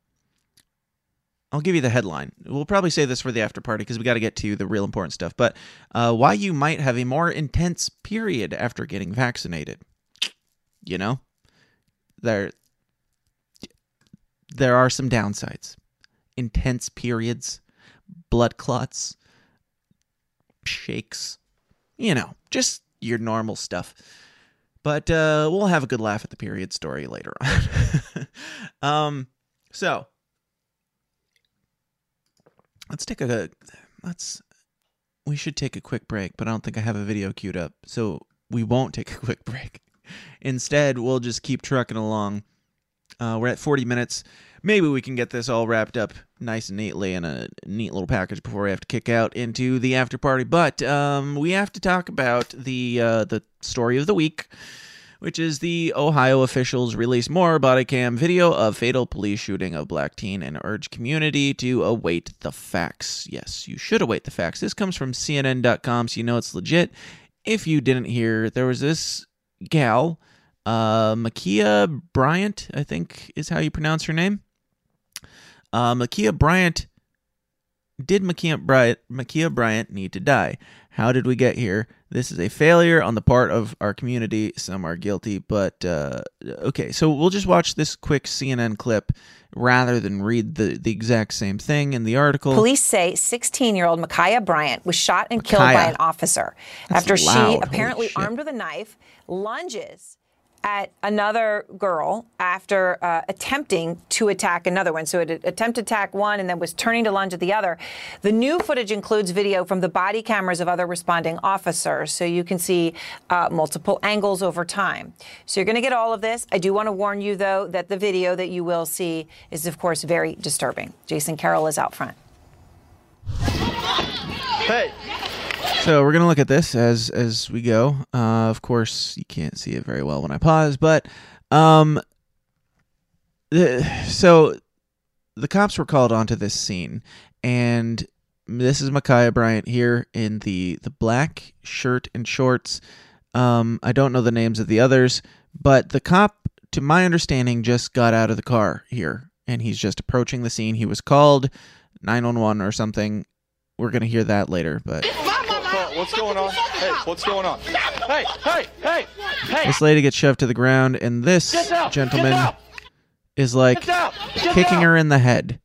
I'll give you the headline. We'll probably say this for the after party because we got to get to the real important stuff. But uh, why you might have a more intense period after getting vaccinated. You know, there there are some downsides. Intense periods, blood clots, shakes, you know, just your normal stuff. But uh, we'll have a good laugh at the period story later on. um, so. Let's take a, let's, we should take a quick break, but I don't think I have a video queued up, so we won't take a quick break. Instead, we'll just keep trucking along. Uh, we're at forty minutes. Maybe we can get this all wrapped up nice and neatly in a neat little package before we have to kick out into the after party. But um, we have to talk about the uh, the story of the week, which is the Ohio officials release more body cam video of fatal police shooting of black teen and urge community to await the facts. Yes, you should await the facts. This comes from C N N dot com, so you know it's legit. If you didn't hear, there was this gal, uh, Ma'Khia Bryant, I think is how you pronounce her name. Uh, Ma'Khia Bryant, did Ma'Khia Bryant, Ma'Khia Bryant need to die? How did we get here? This is a failure on the part of our community. Some are guilty, but uh, okay. So we'll just watch this quick C N N clip rather than read the, the exact same thing in the article. Police say sixteen-year-old Ma'Khia Bryant was shot and Ma'Khia. killed by an officer That's after loud. she, apparently armed with a knife, lunges at another girl after uh, attempting to attack another one. So it attempted to attack one and then was turning to lunge at the other. The new footage includes video from the body cameras of other responding officers. So you can see uh, multiple angles over time. So you're going to get all of this. I do want to warn you, though, that the video that you will see is, of course, very disturbing. Jason Carroll is out front. Hey. So we're going to look at this as as we go. Uh, of course, you can't see it very well when I pause, but um, the, so the cops were called onto this scene, and this is Ma'Khia Bryant here in the, the black shirt and shorts. Um, I don't know the names of the others, but the cop, to my understanding, just got out of the car here, and he's just approaching the scene. He was called nine one one or something. We're going to hear that later, but... What's going on? Hey, what's going on? Hey, hey, hey, hey. This lady gets shoved to the ground, and this gentleman is like kicking her in the head.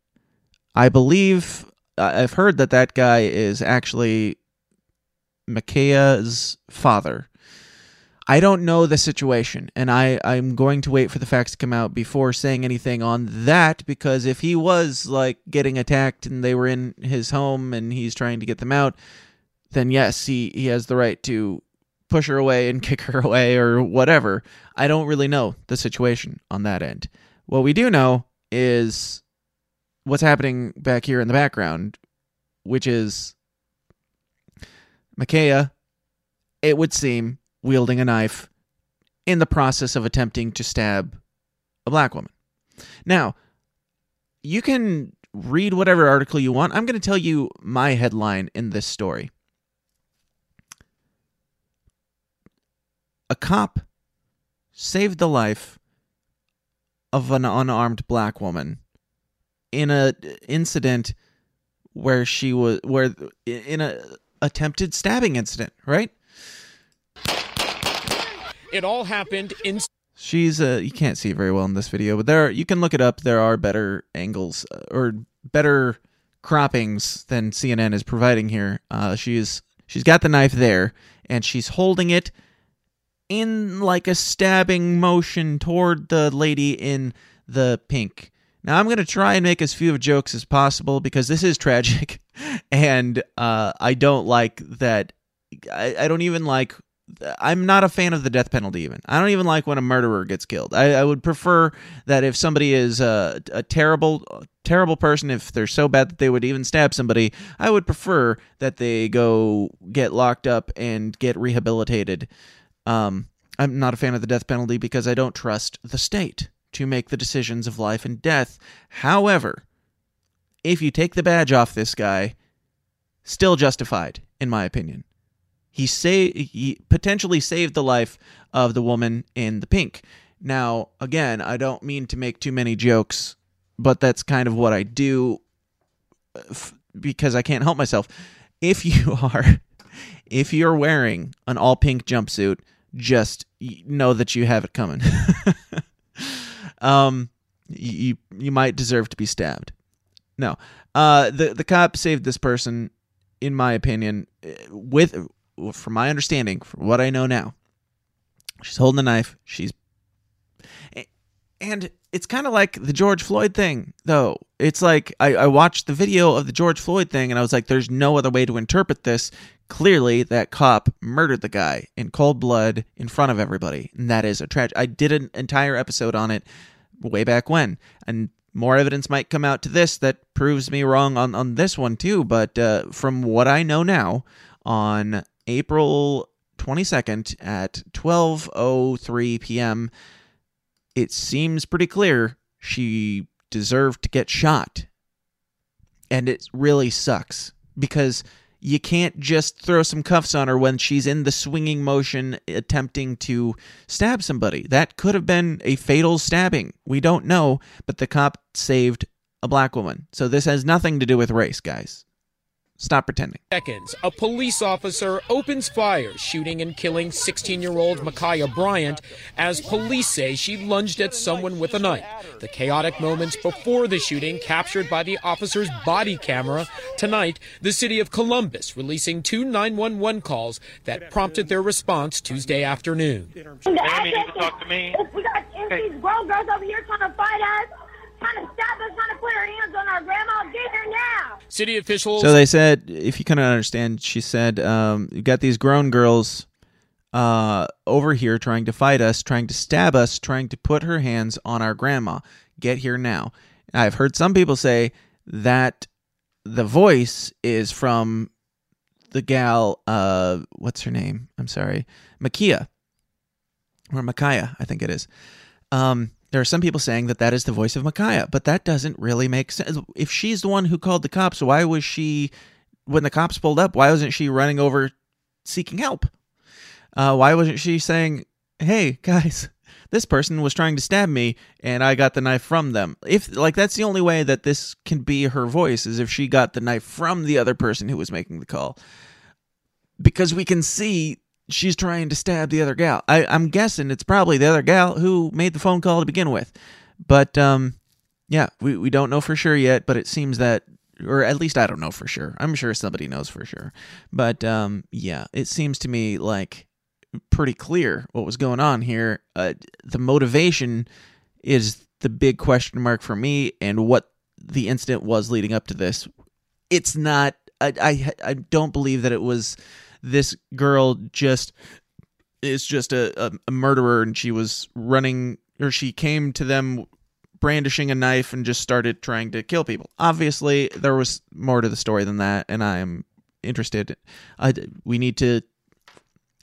I believe, uh, I've heard that that guy is actually Micaiah's father. I don't know the situation, and I, I'm going to wait for the facts to come out before saying anything on that, because if he was, like, getting attacked and they were in his home and he's trying to get them out, then yes, he, he has the right to push her away and kick her away or whatever. I don't really know the situation on that end. What we do know is what's happening back here in the background, which is Ma'Khia, it would seem, wielding a knife in the process of attempting to stab a black woman. Now, you can read whatever article you want. I'm going to tell you my headline in this story. A cop saved the life of an unarmed black woman in a incident where she was, where in a attempted stabbing incident, right? It all happened in... She's a... You can't see very well in this video, but there are, you can look it up. There are better angles or better croppings than C N N is providing here. Uh, she's she's got the knife there, and she's holding it in like a stabbing motion toward the lady in the pink. Now, I'm going to try and make as few jokes as possible because this is tragic, and uh, I don't like that. I, I don't even like... I'm not a fan of the death penalty even. I don't even like when a murderer gets killed. I, I would prefer that if somebody is a, a terrible, terrible person, if they're so bad that they would even stab somebody, I would prefer that they go get locked up and get rehabilitated. Um, I'm not a fan of the death penalty because I don't trust the state to make the decisions of life and death. However, if you take the badge off this guy, still justified, in my opinion. He say he potentially saved the life of the woman in the pink. Now, again, I don't mean to make too many jokes, but that's kind of what I do f- because I can't help myself. If you are, if you're wearing an all pink jumpsuit, just know that you have it coming. um, you you might deserve to be stabbed. No, uh, the the cop saved this person, in my opinion, with. From my understanding, from what I know now, she's holding a knife. She's, and it's kind of like the George Floyd thing, though. It's like I, I watched the video of the George Floyd thing, and I was like, "There's no other way to interpret this." Clearly, that cop murdered the guy in cold blood in front of everybody, and that is a tragedy. I did an entire episode on it way back when, and more evidence might come out to this that proves me wrong on on this one too. But uh, from what I know now, on April twenty-second at twelve oh three p.m., it seems pretty clear she deserved to get shot. And it really sucks because you can't just throw some cuffs on her when she's in the swinging motion attempting to stab somebody. That could have been a fatal stabbing. We don't know, but the cop saved a black woman. So this has nothing to do with race, guys. Stop pretending. Seconds, a police officer opens fire, shooting and killing sixteen-year-old Ma'Khia Bryant as police say she lunged at someone with a knife. The chaotic moments before the shooting captured by the officer's body camera. Tonight, the city of Columbus releasing two nine one one calls that prompted their response Tuesday afternoon. Mammy, you can talk to me. We got these grown girls over here trying to fight us. Trying to stop us, trying to put her hands on our grandma. Get her now. City officials. So they said, if you couldn't understand, she said, um, you got these grown girls uh, over here trying to fight us, trying to stab us, trying to put her hands on our grandma. Get here now. I've heard some people say that the voice is from the gal, uh, what's her name? I'm sorry. Ma'Khia. Or Ma'Khia, I think it is. Um, There are some people saying that that is the voice of Ma'Khia, but that doesn't really make sense. If she's the one who called the cops, why was she, when the cops pulled up, why wasn't she running over seeking help? Uh, why wasn't she saying, hey, guys, this person was trying to stab me and I got the knife from them? If like that's the only way that this can be her voice, is if she got the knife from the other person who was making the call. Because we can see she's trying to stab the other gal. I, I'm guessing it's probably the other gal who made the phone call to begin with. But, um, yeah, we, we don't know for sure yet, but it seems that, or at least I don't know for sure. I'm sure somebody knows for sure. But, um, yeah, it seems to me like pretty clear what was going on here. Uh, the motivation is the big question mark for me, and what the incident was leading up to this. It's not, I, I, I don't believe that it was this girl just is just a, a, a murderer and she was running, or she came to them brandishing a knife and just started trying to kill people. Obviously, there was more to the story than that, and I am interested. I, we need to,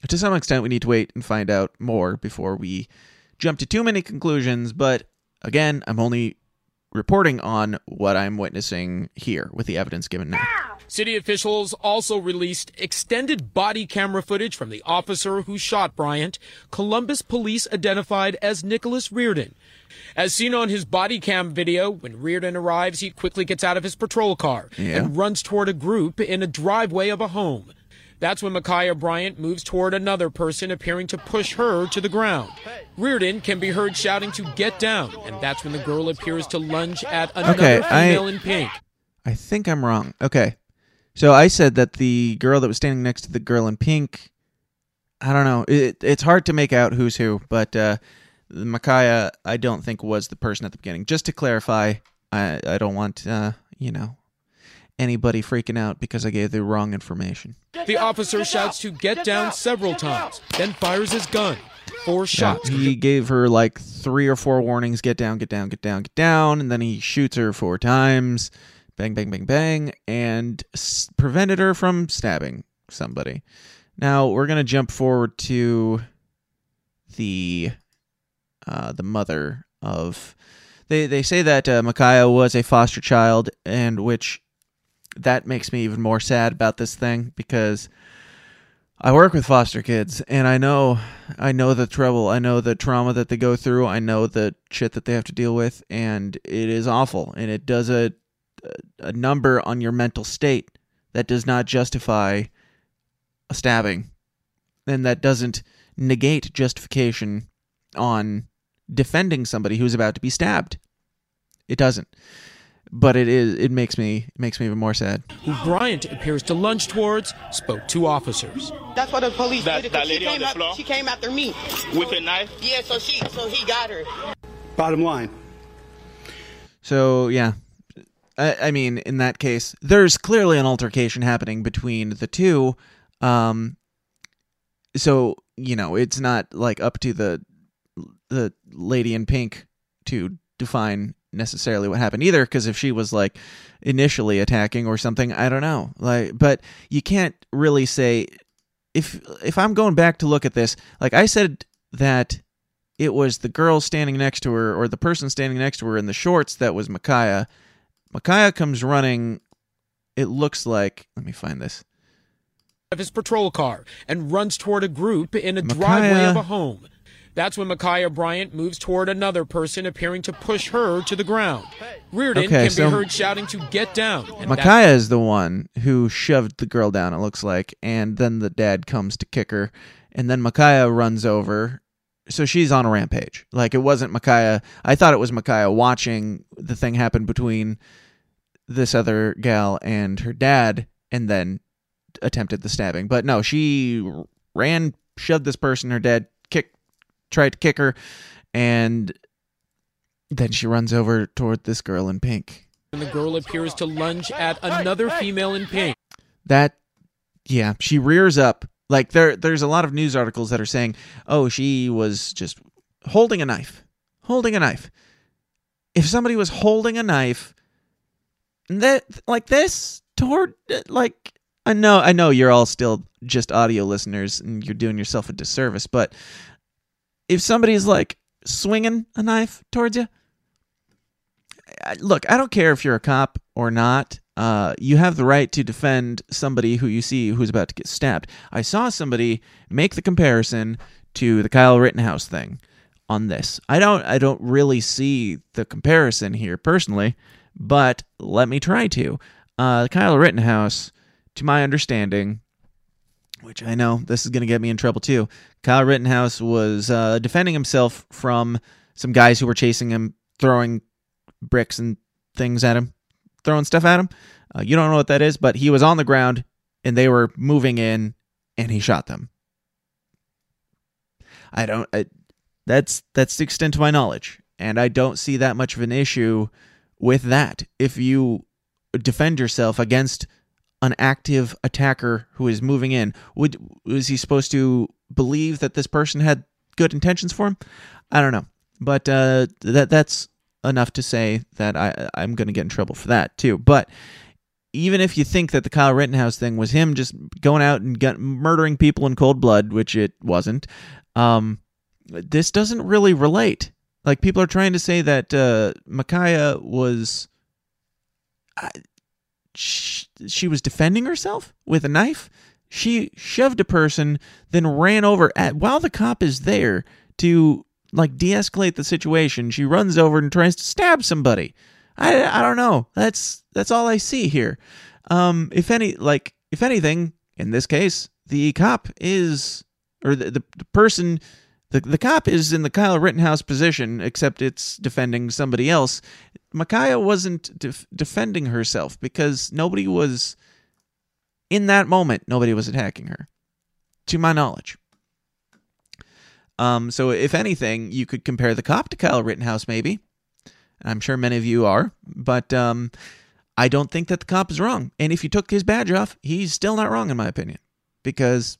to some extent, we need to wait and find out more before we jump to too many conclusions, but again, I'm only reporting on what I'm witnessing here with the evidence given now. City officials also released extended body camera footage from the officer who shot Bryant, Columbus police identified as Nicholas Reardon. As seen on his body cam video, when Reardon arrives, he quickly gets out of his patrol car yeah. and runs toward a group in a driveway of a home. That's when Ma'Khia Bryant moves toward another person, appearing to push her to the ground. Reardon can be heard shouting to get down, and that's when the girl appears to lunge at another okay, female I, in pink. I think I'm wrong. Okay. So I said that the girl that was standing next to the girl in pink, I don't know. It, it's hard to make out who's who, but uh, Ma'Khia, I don't think, was the person at the beginning. Just to clarify, I, I don't want, uh, you know... anybody freaking out because I gave the wrong information. The officer shouts to get down several times, then fires his gun. Four shots. Yeah, he gave her like three or four warnings, get down, get down, get down, get down, and then he shoots her four times, bang, bang, bang, bang, and s- prevented her from stabbing somebody. Now, we're going to jump forward to the uh, the mother of... They, they say that uh, Ma'Khia was a foster child, and which... that makes me even more sad about this thing, because I work with foster kids and I know, I know the trouble. I know the trauma that they go through. I know the shit that they have to deal with, and it is awful. And it does a, a number on your mental state that does not justify a stabbing. And that doesn't negate justification on defending somebody who's about to be stabbed. It doesn't. But it is. It makes me it makes me even more sad. Who Bryant appears to lunge towards, spoke to officers. That's what the police that, did. That lady she came on the up, floor? She came after me. With a knife? Yeah, so she, so he got her. Bottom line. So, yeah. I, I mean, in that case, there's clearly an altercation happening between the two. Um, so, you know, it's not like up to the the lady in pink to define necessarily what happened either, because if she was like initially attacking or something, I don't know, like, but you can't really say. If if I'm going back to look at this, like I said, that it was the girl standing next to her, or the person standing next to her in the shorts, that was Ma'Khia. Ma'Khia comes running, it looks like, let me find this, of his patrol car and runs toward a group in a Ma'Khia, driveway of a home. That's when Ma'Khia Bryant moves toward another person, appearing to push her to the ground. Reardon okay, can so be heard shouting to get down. Ma'Khia is the one who shoved the girl down, it looks like, and then the dad comes to kick her, and then Ma'Khia runs over. So she's on a rampage. Like, it wasn't Ma'Khia. I thought it was Ma'Khia watching the thing happen between this other gal and her dad, and then attempted the stabbing. But no, she ran, shoved this person, her dad tried to kick her, and then she runs over toward this girl in pink. And the girl appears to lunge at another female in pink. That, yeah, she rears up. Like, there, there's a lot of news articles that are saying, oh, she was just holding a knife. Holding a knife. If somebody was holding a knife, that, like this, toward, like, I know, I know you're all still just audio listeners, and you're doing yourself a disservice, but... if somebody's, like, swinging a knife towards you, look, I don't care if you're a cop or not. Uh, you have the right to defend somebody who you see who's about to get stabbed. I saw somebody make the comparison to the Kyle Rittenhouse thing on this. I don't, I don't really see the comparison here personally, but let me try to. Uh, Kyle Rittenhouse, to my understanding... which I know this is going to get me in trouble too. Kyle Rittenhouse was uh, defending himself from some guys who were chasing him, throwing bricks and things at him, throwing stuff at him. Uh, you don't know what that is, but he was on the ground and they were moving in and he shot them. I don't. I, that's that's the extent of my knowledge, and I don't see that much of an issue with that. If you defend yourself against an active attacker who is moving in, would was he supposed to believe that this person had good intentions for him? I don't know, but uh, that that's enough to say that I I'm going to get in trouble for that too. But even if you think that the Kyle Rittenhouse thing was him just going out and got, murdering people in cold blood, which it wasn't, um, this doesn't really relate. Like, people are trying to say that uh, Ma'Khia was... Uh, she, she was defending herself with a knife. She shoved a person, then ran over at while the cop is there to, like, de-escalate the situation. She runs over and tries to stab somebody. I, I don't know. That's that's all I see here. Um, if any, like, if anything, in this case, the cop is, or the the, the person, the, the cop is in the Kyle Rittenhouse position, except it's defending somebody else. Ma'Khia wasn't def- defending herself because nobody was, in that moment, nobody was attacking her, to my knowledge. Um, so if anything, you could compare the cop to Kyle Rittenhouse, maybe. I'm sure many of you are, but um, I don't think that the cop is wrong. And if you took his badge off, he's still not wrong, in my opinion, because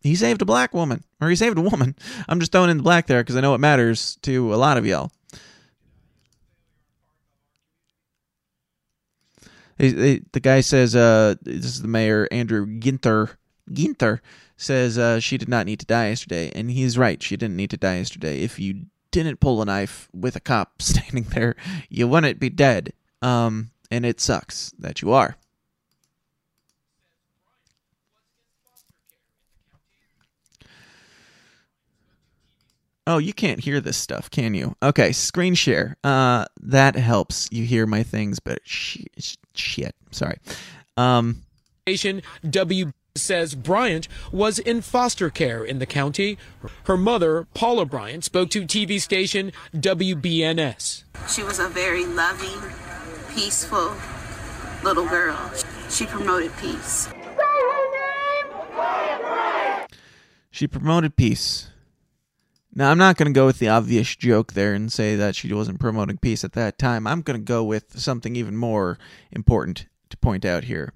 he saved a black woman, or he saved a woman. I'm just throwing in the black there because I know it matters to a lot of y'all. They, they, the guy says, uh, this is the mayor, Andrew Ginther, Ginther says uh, she did not need to die yesterday. And he's right. She didn't need to die yesterday. If you didn't pull a knife with a cop standing there, you wouldn't be dead. Um, and it sucks that you are. Oh, you can't hear this stuff, can you? Okay, screen share. Uh, that helps you hear my things, but shit, shit. Sorry. Um, W says Bryant was in foster care in the county. Her mother, Paula Bryant, spoke to T V station W B N S. She was a very loving, peaceful little girl. She promoted peace. She promoted peace. Now, I'm not going to go with the obvious joke there and say that she wasn't promoting peace at that time. I'm going to go with something even more important to point out here.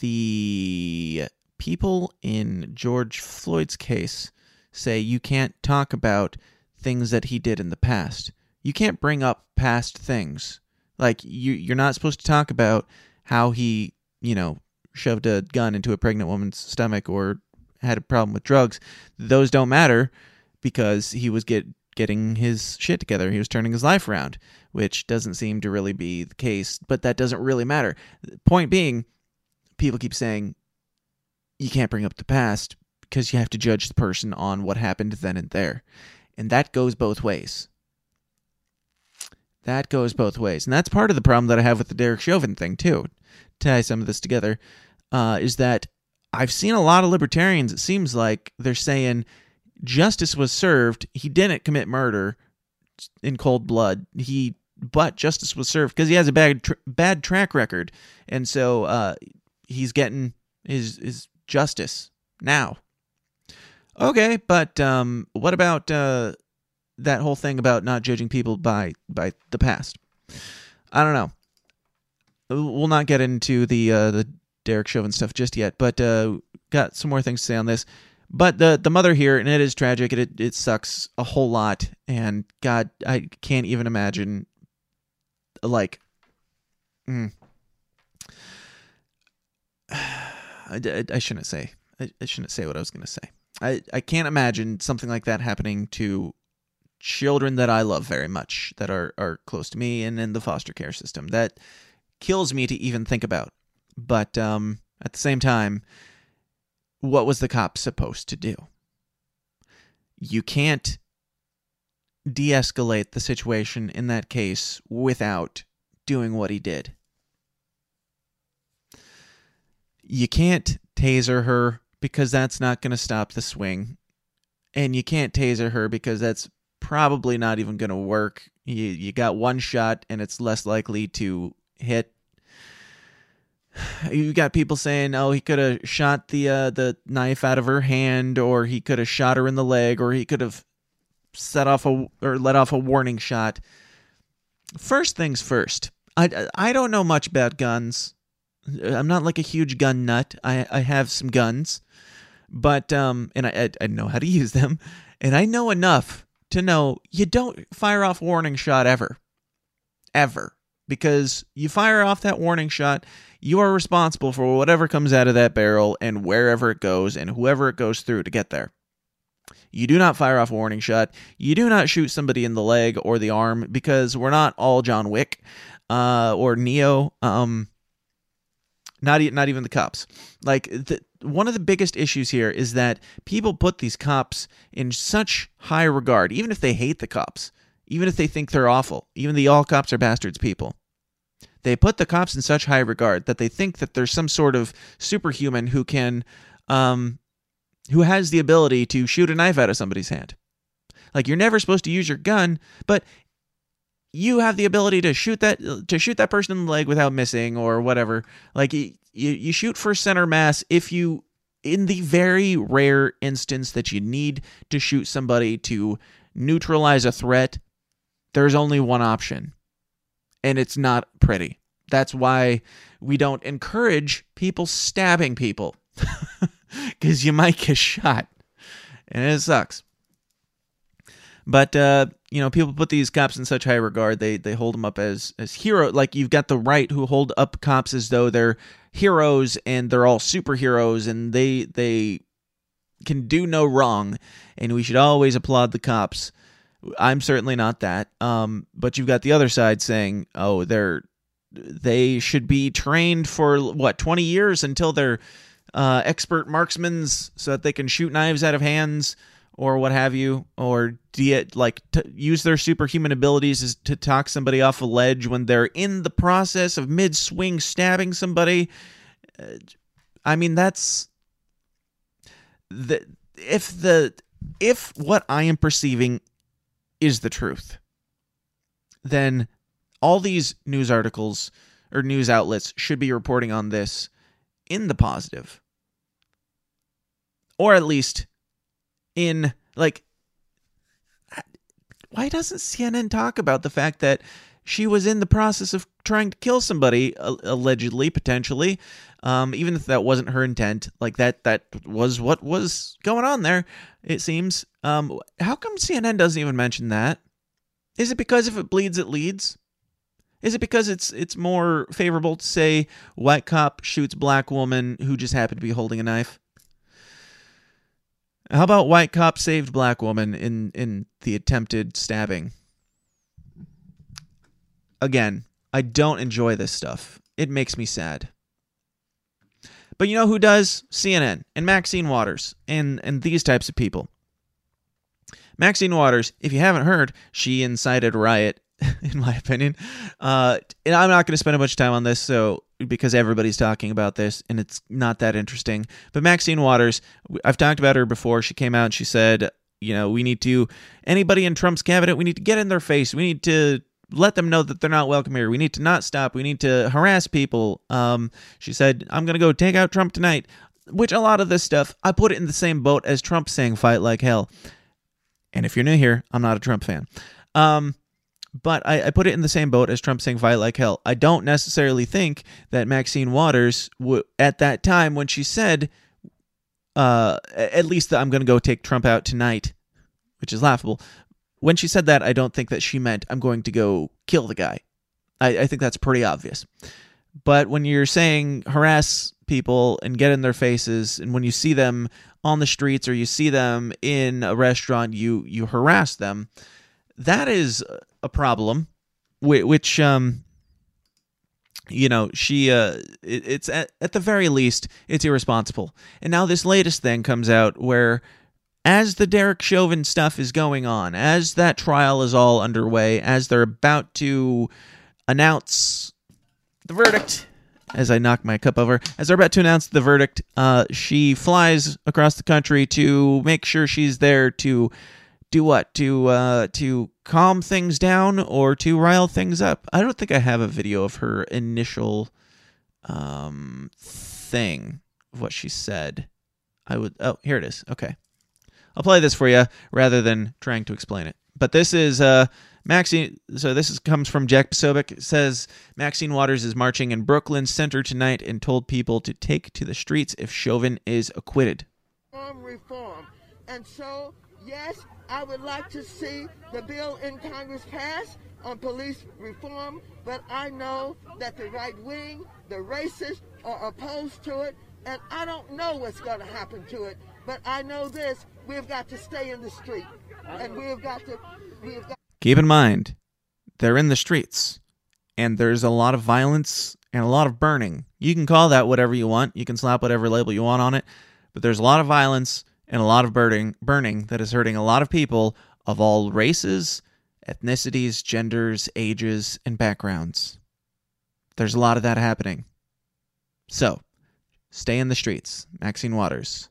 The people in George Floyd's case say you can't talk about things that he did in the past. You can't bring up past things. Like, you, you're not supposed to talk about how he, you know, shoved a gun into a pregnant woman's stomach or had a problem with drugs. Those don't matter because he was get, getting his shit together. He was turning his life around, which doesn't seem to really be the case, but that doesn't really matter. Point being, people keep saying you can't bring up the past because you have to judge the person on what happened then and there. And that goes both ways. That goes both ways. And that's part of the problem that I have with the Derek Chauvin thing, too. Tie some of this together, uh, is that I've seen a lot of libertarians, it seems like, they're saying justice was served. He didn't commit murder in cold blood. He, but justice was served because he has a bad, tr- bad track record. And so... Uh, he's getting his, his justice now. Okay, but um, what about uh, that whole thing about not judging people by, by the past? I don't know. We'll not get into the uh, the Derek Chauvin stuff just yet, but uh, got some more things to say on this. But the the mother here, and it is tragic, it it sucks a whole lot, and God, I can't even imagine, like... Mm, I, I shouldn't say. I, I shouldn't say what I was going to say. I, I can't imagine something like that happening to children that I love very much, that are, are close to me and in the foster care system. That kills me to even think about. But um, at the same time, what was the cop supposed to do? You can't de-escalate the situation in that case without doing what he did. You can't taser her because that's not going to stop the swing. And you can't taser her because that's probably not even going to work. You you got one shot and it's less likely to hit. you got people saying, oh, he could have shot the uh, the knife out of her hand, or he could have shot her in the leg, or he could have set off a or let off a warning shot. First things first. I, I don't know much about guns. I'm not like a huge gun nut. I, I have some guns, but um, and I I know how to use them, and I know enough to know you don't fire off warning shot ever, ever, because you fire off that warning shot, you are responsible for whatever comes out of that barrel and wherever it goes and whoever it goes through to get there. You do not fire off a warning shot. You do not shoot somebody in the leg or the arm, because we're not all John Wick uh, or Neo, um, not, e- not even the cops. Like, the, one of the biggest issues here is that people put these cops in such high regard, even if they hate the cops, even if they think they're awful, even the all cops are bastards people. They put the cops in such high regard that they think that there's some sort of superhuman who can... Um, who has the ability to shoot a knife out of somebody's hand. Like, you're never supposed to use your gun, but you have the ability to shoot that to shoot that person in the leg without missing or whatever. Like, you, you shoot for center mass if you, in the very rare instance that you need to shoot somebody to neutralize a threat, there's only one option, and it's not pretty. That's why we don't encourage people stabbing people. Because you might get shot, and it sucks. But, uh, you know, people put these cops in such high regard, they they hold them up as, as hero. Like, you've got the right who hold up cops as though they're heroes, and they're all superheroes, and they they can do no wrong, and we should always applaud the cops. I'm certainly not that. Um, but you've got the other side saying, oh, they're they should be trained for, what, twenty years until they're... Uh, expert marksmen so that they can shoot knives out of hands or what have you, or de- like t- use their superhuman abilities as to talk somebody off a ledge when they're in the process of mid-swing stabbing somebody. Uh, I mean, that's the if the if what I am perceiving is the truth, then all these news articles or news outlets should be reporting on this in the positive. Or at least in, like, why doesn't C N N talk about the fact that she was in the process of trying to kill somebody, allegedly, potentially, um, even if that wasn't her intent? Like, that that was what was going on there, it seems. Um, how come C N N doesn't even mention that? Is it because if it bleeds, it leads? Is it because it's it's more favorable to say white cop shoots black woman who just happened to be holding a knife? How about white cop saved black woman in, in the attempted stabbing? Again, I don't enjoy this stuff. It makes me sad. But you know who does? C N N and Maxine Waters and, and these types of people. Maxine Waters, if you haven't heard, she incited riot, in my opinion. Uh, and I'm not going to spend a bunch of time on this, so because everybody's talking about this, and it's not that interesting. But Maxine Waters, I've talked about her before. She came out and she said, you know, we need to, anybody in Trump's cabinet, we need to get in their face. We need to let them know that they're not welcome here. We need to not stop. We need to harass people. Um, she said, I'm going to go take out Trump tonight, which a lot of this stuff, I put it in the same boat as Trump saying fight like hell. And if you're new here, I'm not a Trump fan. Um, But I, I put it in the same boat as Trump saying fight like hell. I don't necessarily think that Maxine Waters, w- at that time when she said, uh, at least that I'm going to go take Trump out tonight, which is laughable. When she said that, I don't think that she meant I'm going to go kill the guy. I, I think that's pretty obvious. But when you're saying harass people and get in their faces, and when you see them on the streets or you see them in a restaurant, you, you harass them. That is a problem, which, um, you know, she, uh, it's at, at the very least, it's irresponsible. And now this latest thing comes out where, as the Derek Chauvin stuff is going on, as that trial is all underway, as they're about to announce the verdict, as I knock my cup over, as they're about to announce the verdict, uh, she flies across the country to make sure she's there to do what? To uh, to calm things down or to rile things up? I don't think I have a video of her initial um, thing of what she said. I would. Oh, here it is. Okay. I'll play this for you rather than trying to explain it. But this is uh, Maxine. So this is, comes from Jack Posobiec. It says, Maxine Waters is marching in Brooklyn Center tonight and told people to take to the streets if Chauvin is acquitted. Reform. And so, yes, I would like to see the bill in Congress pass on police reform, but I know that the right wing, the racists are opposed to it, and I don't know what's going to happen to it, but I know this, we've got to stay in the street, and we've got to... We've got- Keep in mind, they're in the streets, and there's a lot of violence and a lot of burning. You can call that whatever you want. You can slap whatever label you want on it, but there's a lot of violence and a lot of burning, burning that is hurting a lot of people of all races, ethnicities, genders, ages, and backgrounds. There's a lot of that happening. So, stay in the streets, Maxine Waters,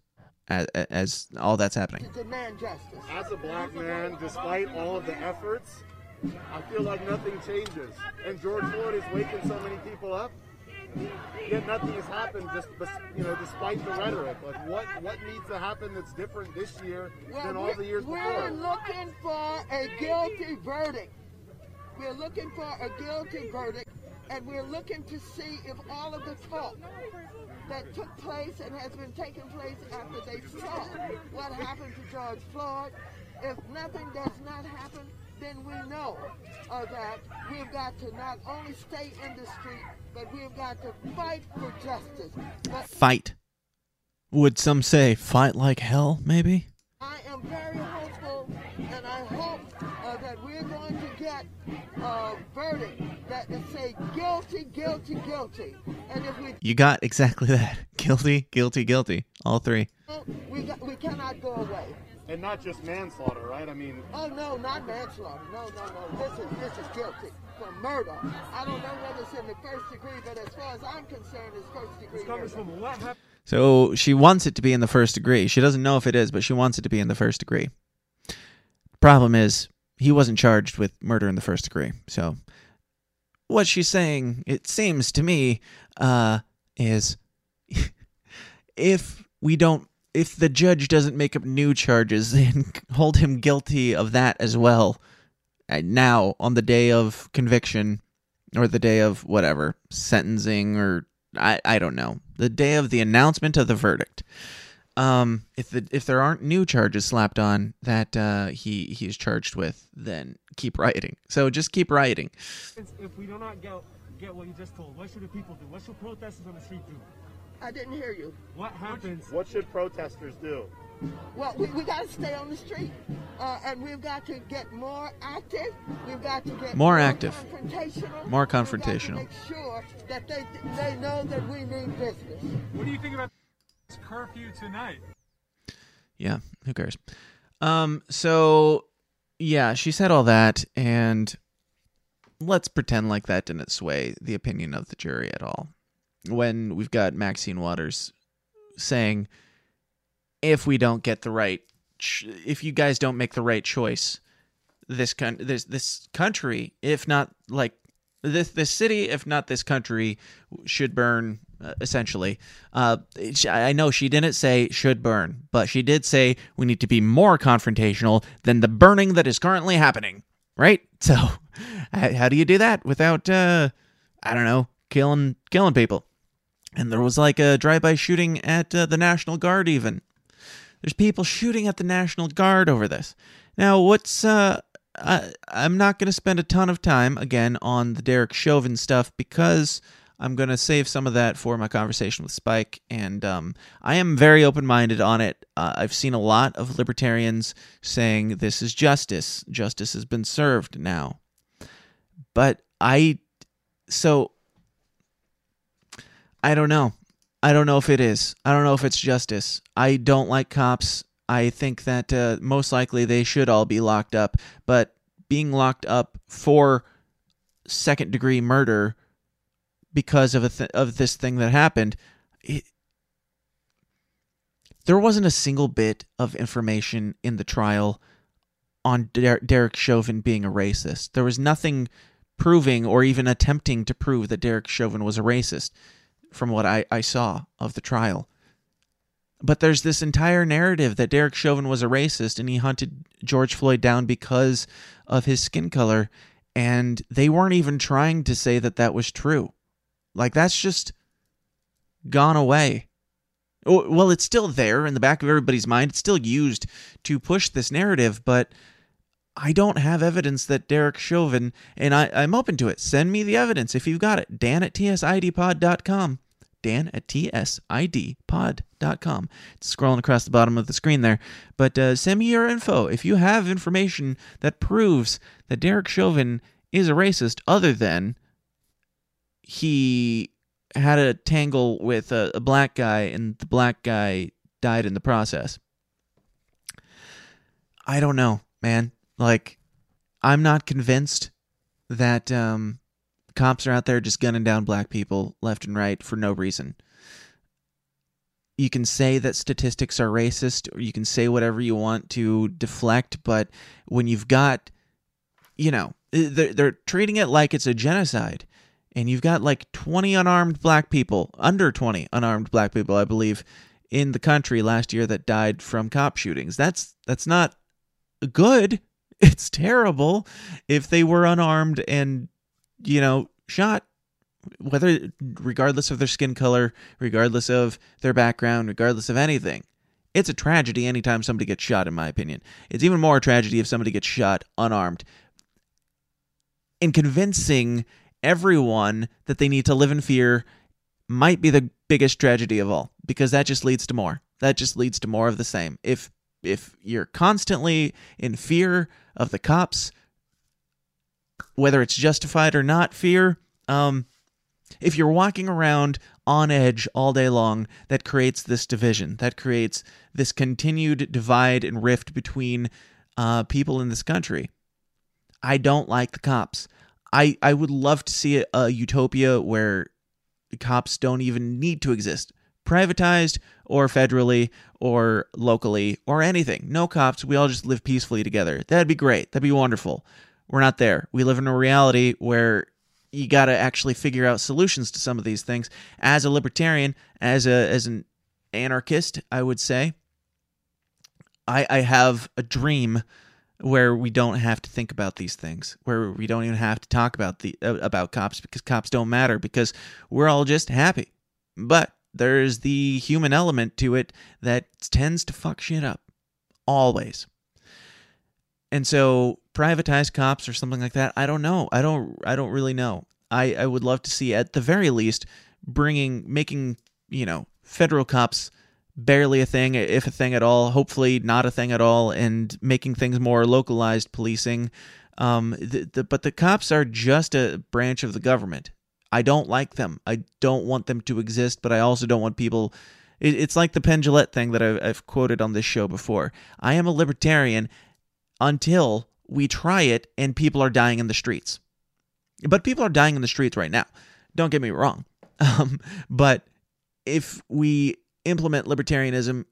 as, as all that's happening. Demand justice. As a black man, despite all of the efforts, I feel like nothing changes. And George Floyd is waking so many people up. Yet nothing has happened, just you know, despite the rhetoric. Like, what what needs to happen that's different this year well, than all the years we're before? We're looking for a guilty verdict. We're looking for a guilty verdict, and we're looking to see if all of the talk that took place and has been taking place after they saw what happened to George Floyd, if nothing does not happen, then we know uh, that we've got to not only stay in the street, but we've got to fight for justice. But fight. Would some say fight like hell, maybe? I am very hopeful, and I hope uh, that we're going to get a verdict that is say guilty, guilty, guilty. And if we You got exactly that. Guilty, guilty, guilty. All three. We, got, we cannot go away. And not just manslaughter, right? I mean... Oh, no, not manslaughter. No, no, no. This is this is guilty for murder. I don't know whether it's in the first degree, but as far as I'm concerned, it's first degree murder. So she wants it to be in the first degree. She doesn't know if it is, but she wants it to be in the first degree. Problem is, he wasn't charged with murder in the first degree. So what she's saying, it seems to me, uh, is if we don't If the judge doesn't make up new charges, then hold him guilty of that as well. Now, on the day of conviction, or the day of whatever, sentencing, or I, I don't know. The day of the announcement of the verdict. Um, if the, if there aren't new charges slapped on that uh, he, he is charged with, then keep rioting. So just keep rioting. If we do not get, get what you just told, what should the people do? What should protesters on the street do? I didn't hear you. What happens? What should protesters do? Well, we, we got to stay on the street, uh, and we've got to get more active. We've got to get more, more active, confrontational. More confrontational. We've got to make sure that they they know that we mean business. What do you think about this curfew tonight? Yeah, who cares? Um, so yeah, she said all that, and let's pretend like that didn't sway the opinion of the jury at all. When we've got Maxine Waters saying, if we don't get the right, ch- if you guys don't make the right choice, this, con- this, this country, if not like this, this city, if not this country should burn, uh, essentially. Uh, I know she didn't say should burn, but she did say we need to be more confrontational than the burning that is currently happening. Right? So how do you do that without, uh, I don't know, killing, killing people? And there was like a drive-by shooting at uh, the National Guard even. There's people shooting at the National Guard over this. Now, what's... Uh, I, I'm not going to spend a ton of time, again, on the Derek Chauvin stuff because I'm going to save some of that for my conversation with Spike. And um, I am very open-minded on it. Uh, I've seen a lot of libertarians saying this is justice. Justice has been served now. But I... So... I don't know. I don't know if it is. I don't know if it's justice. I don't like cops. I think that uh, most likely they should all be locked up. But being locked up for second-degree murder because of a th- of this thing that happened, it, there wasn't a single bit of information in the trial on Der- Derek Chauvin being a racist. There was nothing proving or even attempting to prove that Derek Chauvin was a racist. from what I, I saw of the trial. But there's this entire narrative that Derek Chauvin was a racist and he hunted George Floyd down because of his skin color, and they weren't even trying to say that that was true. Like, that's just gone away. Well, it's still there in the back of everybody's mind. It's still used to push this narrative, but I don't have evidence that Derek Chauvin, and I, I'm open to it. Send me the evidence if you've got it. Dan at T S I D pod dot com. Dan at T S I D pod dot com. It's scrolling across the bottom of the screen there. But uh, send me your info. If you have information that proves that Derek Chauvin is a racist other than he had a tangle with a, a black guy and the black guy died in the process. I don't know, man. Like, I'm not convinced that um, cops are out there just gunning down black people left and right for no reason. You can say that statistics are racist, or you can say whatever you want to deflect, but when you've got, you know, they're, they're treating it like it's a genocide. And you've got like twenty unarmed black people, under twenty unarmed black people, I believe, in the country last year that died from cop shootings. That's that's not good. It's terrible if they were unarmed and, you know, shot, whether regardless of their skin color, regardless of their background, regardless of anything. It's a tragedy anytime somebody gets shot, in my opinion. It's even more a tragedy if somebody gets shot unarmed. And convincing everyone that they need to live in fear might be the biggest tragedy of all, because that just leads to more. That just leads to more of the same. If if you're constantly in fear of the cops, whether it's justified or not fear, um, if you're walking around on edge all day long, that creates this division. That creates this continued divide and rift between uh, people in this country. I don't like the cops. I, I would love to see a, a utopia where cops don't even need to exist, privatized or federally or locally or anything. No cops. We all just live peacefully together. That'd be great. That'd be wonderful. We're not there. We live in a reality where you got to actually figure out solutions to some of these things. As a libertarian, as a as an anarchist, I would say, I I have a dream where we don't have to think about these things, where we don't even have to talk about the uh, about cops, because cops don't matter, because we're all just happy. But there's the human element to it that tends to fuck shit up, always. And so privatized cops or something like that, I don't know. I don't I don't really know. I, I would love to see, at the very least, bringing, making, you know, federal cops barely a thing, if a thing at all, hopefully not a thing at all, and making things more localized policing. Um, the, the, but the cops are just a branch of the government. I don't like them. I don't want them to exist, but I also don't want people... It, it's like the Penn Jillette thing that I've, I've quoted on this show before. I am a libertarian until we try it and people are dying in the streets. But people are dying in the streets right now. Don't get me wrong. Um, but if we implement libertarianism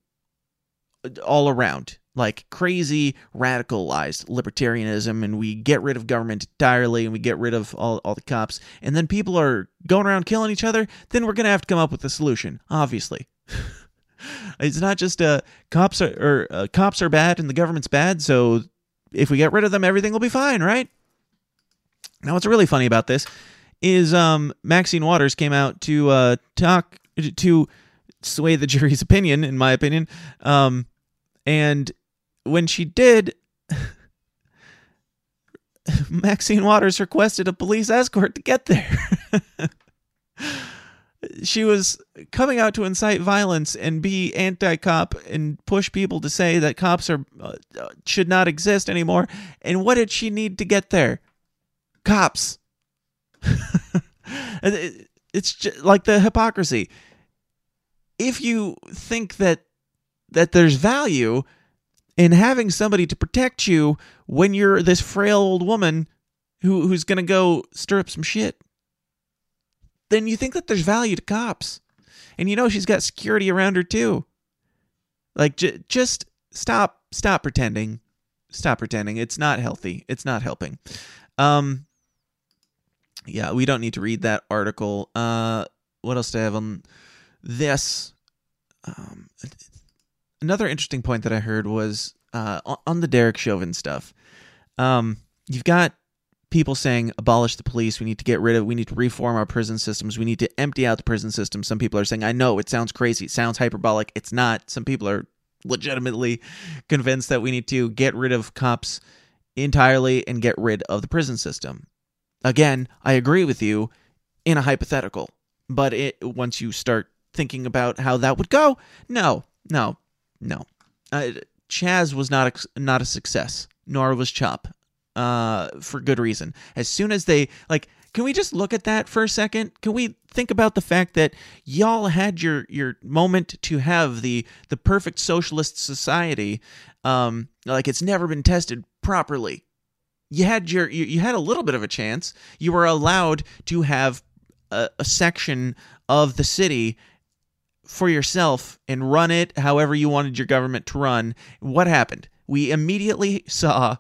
all around, like crazy radicalized libertarianism, and we get rid of government entirely and we get rid of all, all the cops, and then people are going around killing each other, then we're going to have to come up with a solution, obviously. It's not just uh, cops are or, uh, cops are bad and the government's bad, so if we get rid of them, everything will be fine, right? Now, what's really funny about this is um, Maxine Waters came out to uh, talk to... sway the jury's opinion, in my opinion. Um, and when she did, Maxine Waters requested a police escort to get there. She was coming out to incite violence and be anti-cop and push people to say that cops are uh, should not exist anymore. And what did she need to get there? Cops. It's just like the hypocrisy. If you think that that there's value in having somebody to protect you when you're this frail old woman who who's going to go stir up some shit, then you think that there's value to cops. And you know she's got security around her too. Like, j- just stop stop pretending. Stop pretending. It's not healthy. It's not helping. Um, yeah, we don't need to read that article. Uh what else do I have on this? Um, another interesting point that I heard was uh, on the Derek Chauvin stuff. Um, you've got people saying, abolish the police. We need to get rid of, we need to reform our prison systems. We need to empty out the prison system. Some people are saying, I know it sounds crazy. It sounds hyperbolic. It's not. Some people are legitimately convinced that we need to get rid of cops entirely and get rid of the prison system. Again, I agree with you in a hypothetical, but it, once you start thinking about how that would go, no, no, no. Uh, Chaz was not a, not a success, nor was Chop, uh, for good reason. As soon as they, like, can we just look at that for a second? Can we think about the fact that y'all had your, your moment to have the, the perfect socialist society, um, like it's never been tested properly. You had your, you, you had a little bit of a chance. You were allowed to have a, a section of the city for yourself and run it however you wanted your government to run. What happened? We immediately saw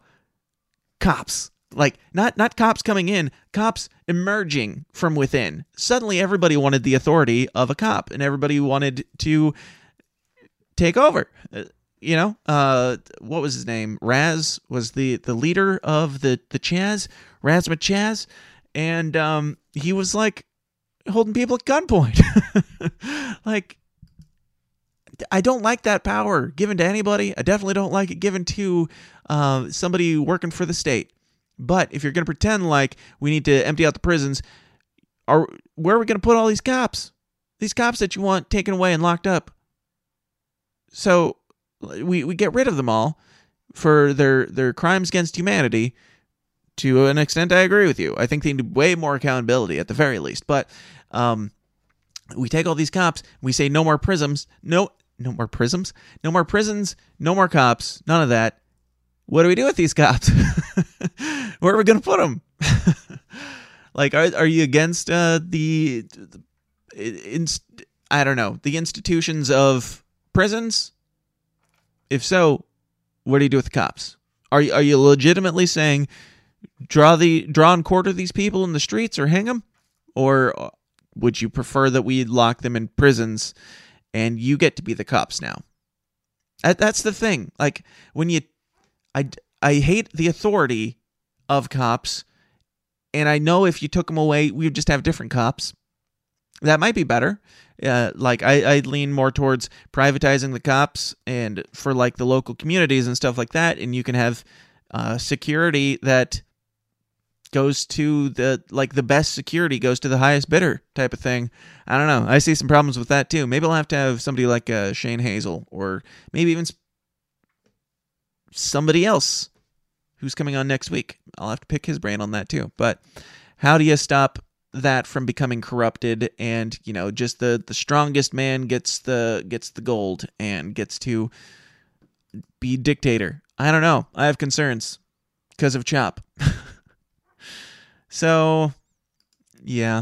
cops, like not, not cops coming in, cops emerging from within. Suddenly everybody wanted the authority of a cop and everybody wanted to take over. You know, uh, what was his name? Raz was the, the leader of the, the Chaz, Razma Chaz. And um, he was like holding people at gunpoint. Like, I don't like that power given to anybody. I definitely don't like it given to uh, somebody working for the state. But if you're going to pretend like we need to empty out the prisons, are where are we going to put all these cops? These cops that you want taken away and locked up. So we, we get rid of them all for their, their crimes against humanity. To an extent, I agree with you. I think they need way more accountability at the very least. But um, we take all these cops. We say no more prisons. No, no more prisons. No more prisons. No more cops. None of that. What do we do with these cops? Where are we going to put them? Like, are are you against uh, the, the inst- I don't know, the institutions of prisons? If so, what do you do with the cops? Are you, are you legitimately saying, Draw the draw and quarter these people in the streets or hang them? Or would you prefer that we lock them in prisons and you get to be the cops now? That's the thing. Like, when you, I, I hate the authority of cops, and I know if you took them away, we would just have different cops. That might be better. Uh, like, I, I lean more towards privatizing the cops and for like the local communities and stuff like that, and you can have uh, security that goes to the, like the best security goes to the highest bidder type of thing. I don't know. I see some problems with that too. Maybe I'll have to have somebody like uh, Shane Hazel, or maybe even somebody else who's coming on next week. I'll have to pick his brain on that too. But how do you stop that from becoming corrupted? And, you know, just the, the strongest man gets the, gets the gold and gets to be dictator. I don't know. I have concerns because of Chop. So, yeah,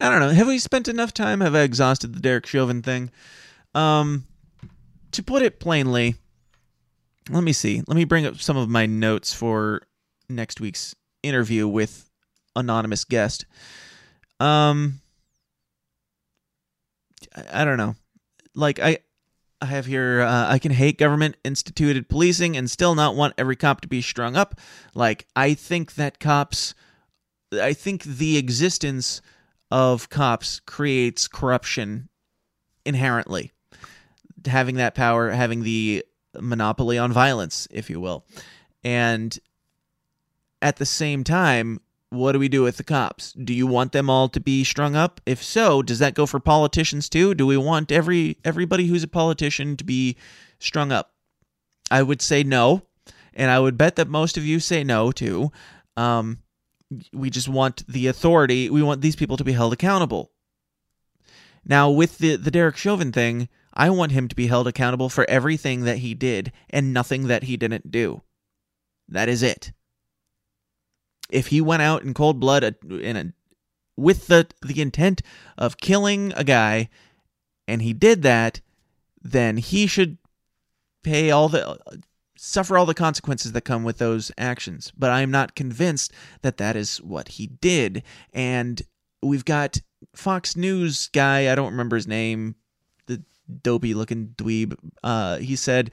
I don't know. Have we spent enough time? Have I exhausted the Derek Chauvin thing? Um, to put it plainly, let me see. Let me bring up some of my notes for next week's interview with anonymous guest. Um, I, I don't know. Like I, I have here. Uh, I can hate government instituted policing and still not want every cop to be strung up. Like, I think that cops. I think the existence of cops creates corruption inherently. Having that power, having the monopoly on violence, if you will. And at the same time, what do we do with the cops? Do you want them all to be strung up? If so, does that go for politicians too? Do we want every everybody who's a politician to be strung up? I would say no, and I would bet that most of you say no too. Um We just want the authority. We want these people to be held accountable. Now, with the, the Derek Chauvin thing, I want him to be held accountable for everything that he did and nothing that he didn't do. That is it. If he went out in cold blood in a, with the, the intent of killing a guy and he did that, then he should pay all the... suffer all the consequences that come with those actions. But I'm not convinced that that is what he did. And we've got Fox News guy, I don't remember his name, the dopey looking dweeb, uh, he said,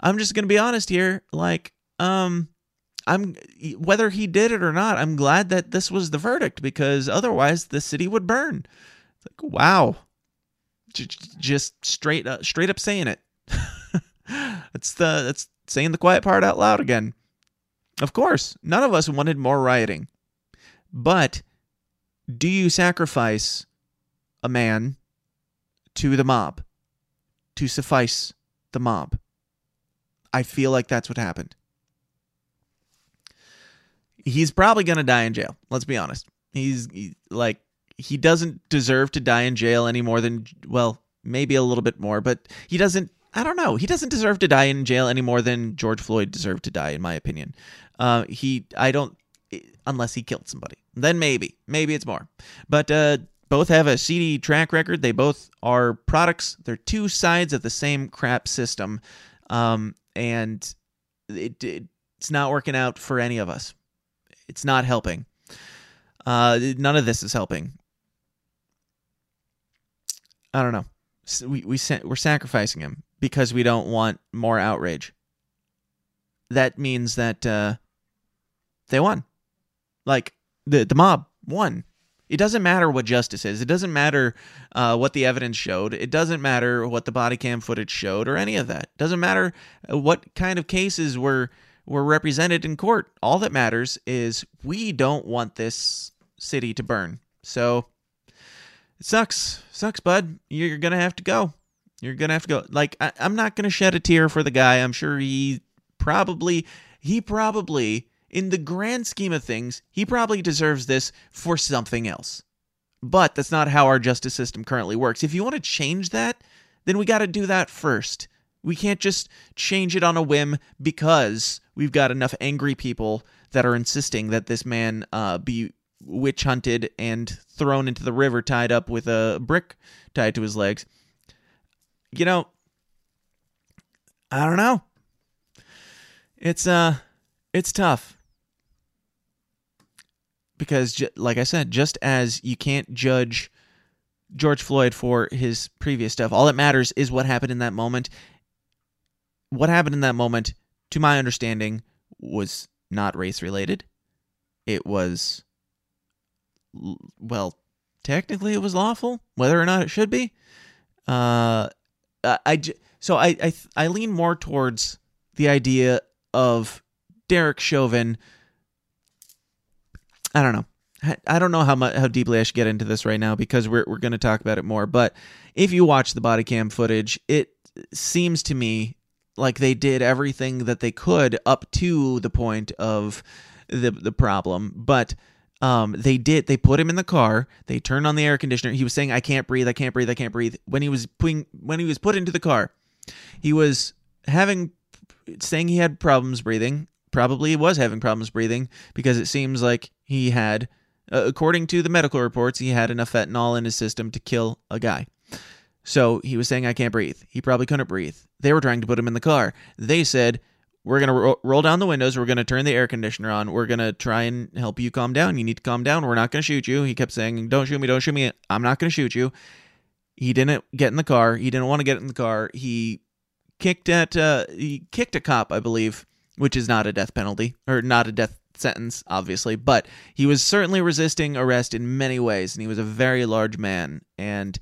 I'm just going to be honest here. Like, um, I'm whether he did it or not, I'm glad that this was the verdict, because otherwise the city would burn. It's like, wow. J- just straight up, straight up saying it. That's the, that's saying the quiet part out loud again. Of course, none of us wanted more rioting, but do you sacrifice a man to the mob to suffice the mob? I feel like that's what happened. He's probably going to die in jail. Let's be honest. He's he, like, he doesn't deserve to die in jail any more than, well, maybe a little bit more, but he doesn't, I don't know. He doesn't deserve to die in jail any more than George Floyd deserved to die, in my opinion. Uh, he, I don't, unless he killed somebody, then maybe, maybe it's more, but, uh, both have a seedy track record. They both are products. They're two sides of the same crap system. Um, and it, it it's not working out for any of us. It's not helping. Uh, none of this is helping. I don't know. We we we're sacrificing him because we don't want more outrage. That means that uh, they won. Like the the mob won. It doesn't matter what justice is. It doesn't matter uh, what the evidence showed. It doesn't matter what the body cam footage showed or any of that. It doesn't matter what kind of cases were. We're represented in court. All that matters is we don't want this city to burn. So it sucks. Sucks, bud. You're going to have to go. You're going to have to go. Like, I, I'm not going to shed a tear for the guy. I'm sure he probably, he probably, in the grand scheme of things, he probably deserves this for something else. But that's not how our justice system currently works. If you want to change that, then we got to do that first. We can't just change it on a whim because we've got enough angry people that are insisting that this man uh, be witch hunted and thrown into the river, tied up with a brick tied to his legs. You know, I don't know. It's uh, it's tough because, like I said, just as you can't judge George Floyd for his previous stuff, all that matters is what happened in that moment. What happened in that moment, to my understanding, was not race-related. It was, well, technically it was lawful, whether or not it should be. Uh, I, so I, I, I lean more towards the idea of Derek Chauvin. I don't know. I don't know how much, how deeply I should get into this right now because we're we're going to talk about it more. But if you watch the body cam footage, it seems to me like they did everything that they could up to the point of the the problem. But um, they did. They put him in the car. They turned on the air conditioner. He was saying, "I can't breathe. I can't breathe. I can't breathe." When he was putting, when he was put into the car, he was having saying he had problems breathing. Probably was having problems breathing because it seems like he had, uh, according to the medical reports, he had enough fentanyl in his system to kill a guy. So he was saying, I can't breathe. He probably couldn't breathe. They were trying to put him in the car. They said, we're going to ro- roll down the windows. We're going to turn the air conditioner on. We're going to try and help you calm down. You need to calm down. We're not going to shoot you. He kept saying, don't shoot me. Don't shoot me. I'm not going to shoot you. He didn't get in the car. He didn't want to get in the car. He kicked at, uh, he kicked a cop, I believe, which is not a death penalty or not a death sentence, obviously, but he was certainly resisting arrest in many ways. And he was a very large man. And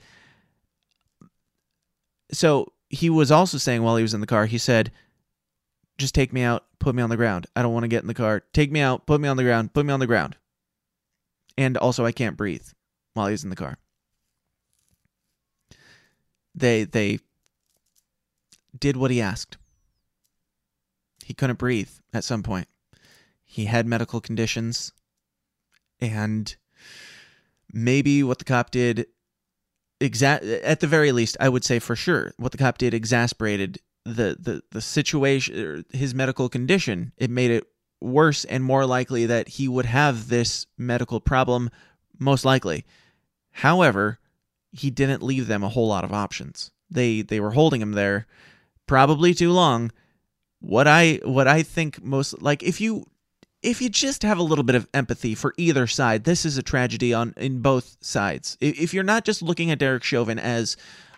so he was also saying while he was in the car, he said, just take me out, put me on the ground. I don't want to get in the car. Take me out, put me on the ground, put me on the ground. And also I can't breathe while he was in the car. They, they did what he asked. He couldn't breathe at some point. He had medical conditions, and maybe what the cop did Exact at the very least, I would say for sure what the cop did exasperated the, the, the situation, his medical condition. It made it worse and more likely that he would have this medical problem, most likely. However, he didn't leave them a whole lot of options. They they were holding him there probably too long. What I what I think most like if you if you just have a little bit of empathy for either side, this is a tragedy on in both sides. If you're not just looking at Derek Chauvin as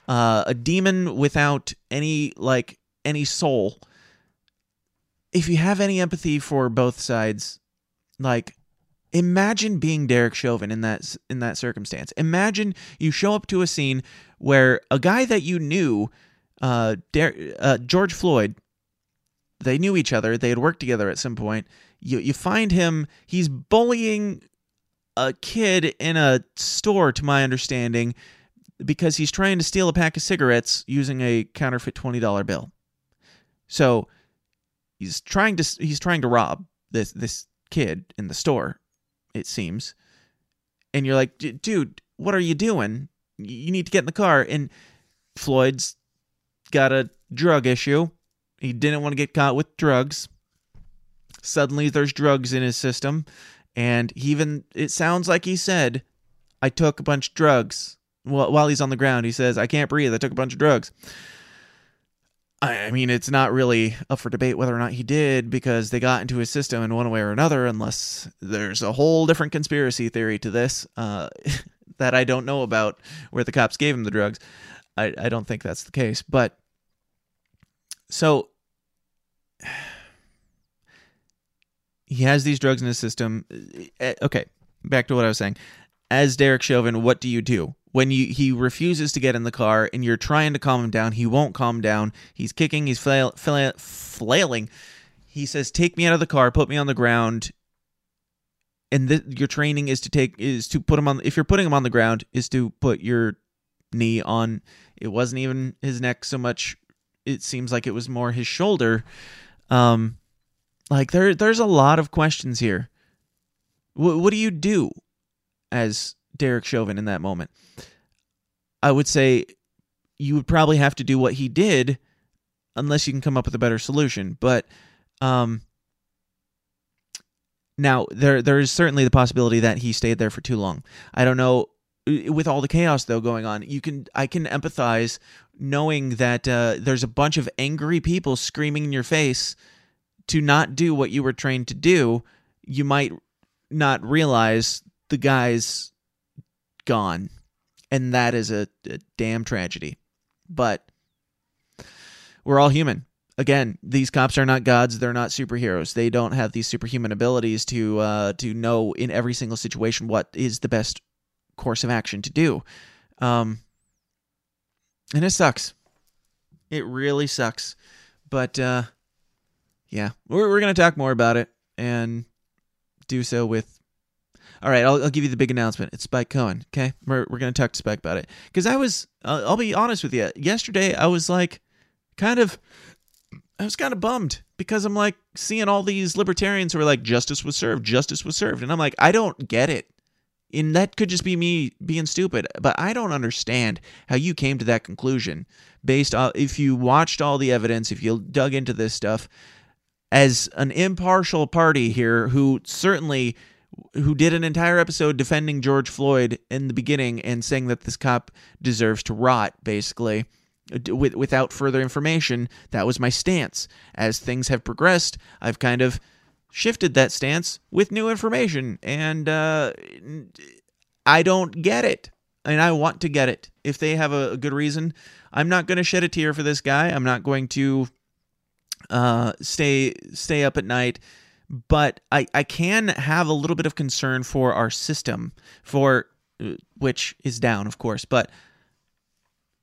uh, a demon without any like any soul, if you have any empathy for both sides, like, imagine being Derek Chauvin in that in that circumstance. Imagine you show up to a scene where a guy that you knew, uh, Der- uh, George Floyd, they knew each other. They had worked together at some point. You you find him. He's bullying a kid in a store, to my understanding, because he's trying to steal a pack of cigarettes using a counterfeit twenty dollar bill. So he's trying to he's trying to rob this this kid in the store, it seems. And you're like, dude, what are you doing? You need to get in the car. And Floyd's got a drug issue. He didn't want to get caught with drugs. Suddenly there's drugs in his system. And he even, it sounds like he said, I took a bunch of drugs. Well, while he's on the ground, he says, I can't breathe. I took a bunch of drugs. I mean, it's not really up for debate whether or not he did, because they got into his system in one way or another, unless there's a whole different conspiracy theory to this uh, that I don't know about, where the cops gave him the drugs. I, I don't think that's the case. But so he has these drugs in his system. Okay, back to what I was saying. As Derek Chauvin, what do you do? When you, he refuses to get in the car and you're trying to calm him down, he won't calm down. He's kicking, he's flail, flail, flailing. He says, take me out of the car, put me on the ground. And th- your training is to take, is to put him on, if you're putting him on the ground, is to put your knee on, it wasn't even his neck so much. It seems like it was more his shoulder. Um, like there, there's a lot of questions here. W- what do you do as Derek Chauvin in that moment? I would say you would probably have to do what he did, unless you can come up with a better solution. But um, now there there is certainly the possibility that he stayed there for too long. I don't know. With all the chaos though going on, you can I can empathize, knowing that uh, there's a bunch of angry people screaming in your face to not do what you were trained to do. You might not realize the guy's gone, and that is a, a damn tragedy. But we're all human. Again, these cops are not gods. They're not superheroes. They don't have these superhuman abilities to uh, to know in every single situation what is the best course of action to do. Um, and it sucks. It really sucks. But uh, yeah, we're we're gonna talk more about it and do so with. All right, I'll, I'll give you the big announcement. It's Spike Cohen, okay? We're we're going to talk to Spike about it. Because I was, uh, I'll be honest with you, yesterday I was like, kind of, I was kind of bummed. Because I'm like, seeing all these libertarians who are like, justice was served, justice was served. And I'm like, I don't get it. And that could just be me being stupid. But I don't understand how you came to that conclusion. Based on, if you watched all the evidence, if you dug into this stuff, as an impartial party here who certainly... who did an entire episode defending George Floyd in the beginning and saying that this cop deserves to rot, basically, with, without further information. That was my stance. As things have progressed, I've kind of shifted that stance with new information, and uh, I don't get it, and I want to get it. If they have a, a good reason, I'm not going to shed a tear for this guy. I'm not going to uh, stay stay up at night. But I, I can have a little bit of concern for our system, for which is down, of course. But,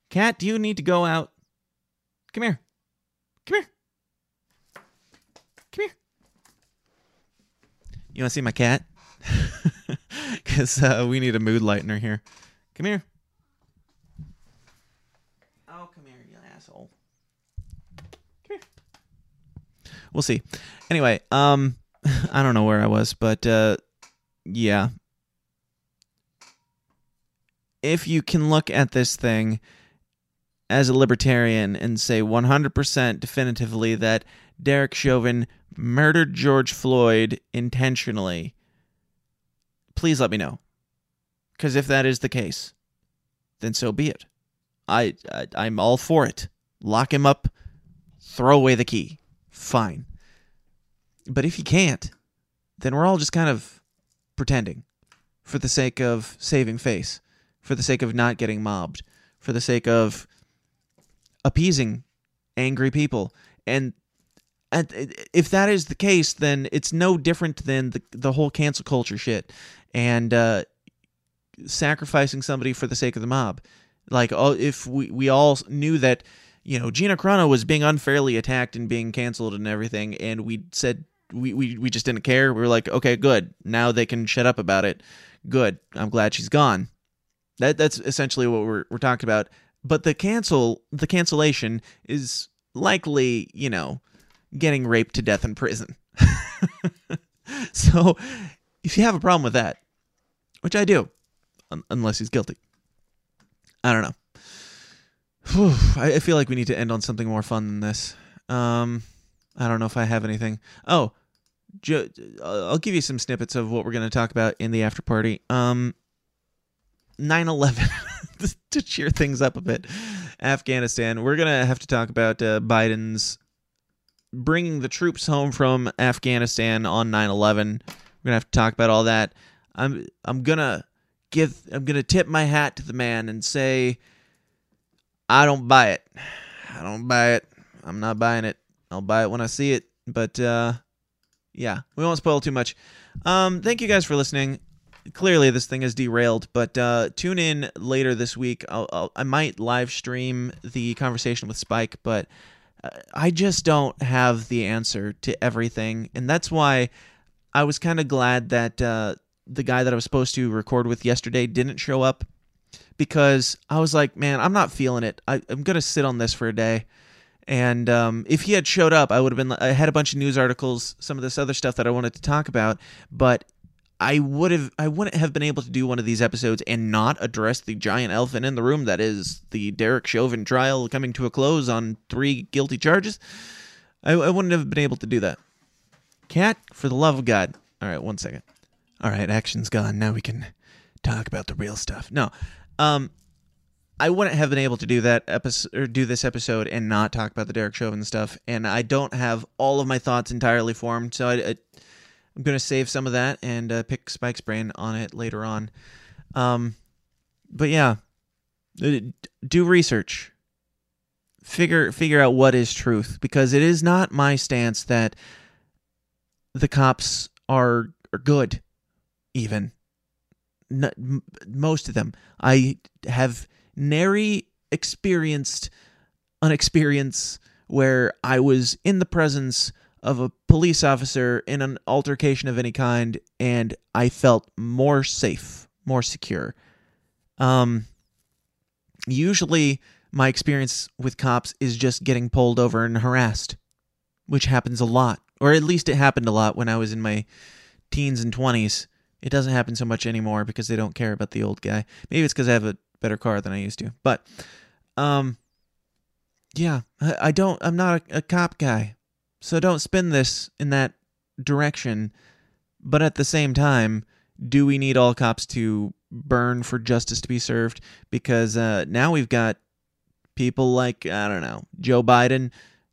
Kat, do you need to go out? Come here. Come here. Come here. You want to see my cat? Because uh, we need a mood lightener here. Come here. Oh, come here, you asshole. We'll see. Anyway, um, I don't know where I was, but uh, yeah. If you can look at this thing as a libertarian and say one hundred percent definitively that Derek Chauvin murdered George Floyd intentionally, please let me know. Because if that is the case, then so be it. I, I I'm all for it. Lock him up. Throw away the key. Fine. But if you can't, then we're all just kind of pretending for the sake of saving face, for the sake of not getting mobbed, for the sake of appeasing angry people. And And if that is the case, then it's no different than the, the whole cancel culture shit and uh, sacrificing somebody for the sake of the mob. Like, oh, if we, we all knew that, you know, Gina Carano was being unfairly attacked and being canceled and everything, and we said we, we, we just didn't care. We were like, okay, good. Now they can shut up about it. Good. I'm glad she's gone. That that's essentially what we're we're talking about. But the cancel the cancellation is likely, you know, getting raped to death in prison. So if you have a problem with that, which I do, un- unless he's guilty, I don't know. Whew, I-, I feel like we need to end on something more fun than this. Um, I don't know if I have anything. Oh, jo- I'll give you some snippets of what we're going to talk about in the after party. Um, nine eleven to cheer things up a bit. Afghanistan. We're going to have to talk about uh, Biden's bringing the troops home from Afghanistan on nine eleven. We're gonna have to talk about all that. I'm I'm gonna give I'm gonna tip my hat to the man and say I don't buy it. I don't buy it. I'm not buying it. I'll buy it when I see it. But uh, yeah, we won't spoil too much. Um, thank you guys for listening. Clearly this thing is derailed, but uh, tune in later this week. I'll, I'll, I might live stream the conversation with Spike, but I just don't have the answer to everything, and that's why I was kind of glad that uh, the guy that I was supposed to record with yesterday didn't show up, because I was like, man, I'm not feeling it. I, I'm going to sit on this for a day, and um, if he had showed up, I would have been. I had a bunch of news articles, some of this other stuff that I wanted to talk about, but I would have, I wouldn't have been able to do one of these episodes and not address the giant elephant in the room that is the Derek Chauvin trial coming to a close on three guilty charges. I, I wouldn't have been able to do that. Cat, for the love of God. All right, one second. All right, action's gone. Now we can talk about the real stuff. No, um, I wouldn't have been able to do that episode or do this episode and not talk about the Derek Chauvin stuff. And I don't have all of my thoughts entirely formed, so I. I I'm going to save some of that and uh, pick Spike's brain on it later on. Um, but yeah, do research. Figure figure out what is truth, because it is not my stance that the cops are, are good, even. Not, m- most of them. I have nary experienced an experience where I was in the presence of a police officer in an altercation of any kind, and I felt more safe, more secure. Um, usually, my experience with cops is just getting pulled over and harassed, which happens a lot, or at least it happened a lot when I was in my teens and twenties. It doesn't happen so much anymore because they don't care about the old guy. Maybe it's because I have a better car than I used to, but um, yeah, I, I don't. I'm not a, a cop guy. So don't spin this in that direction, but at the same time, do we need all cops to burn for justice to be served? Because uh, now we've got people like, I don't know, Joe Biden,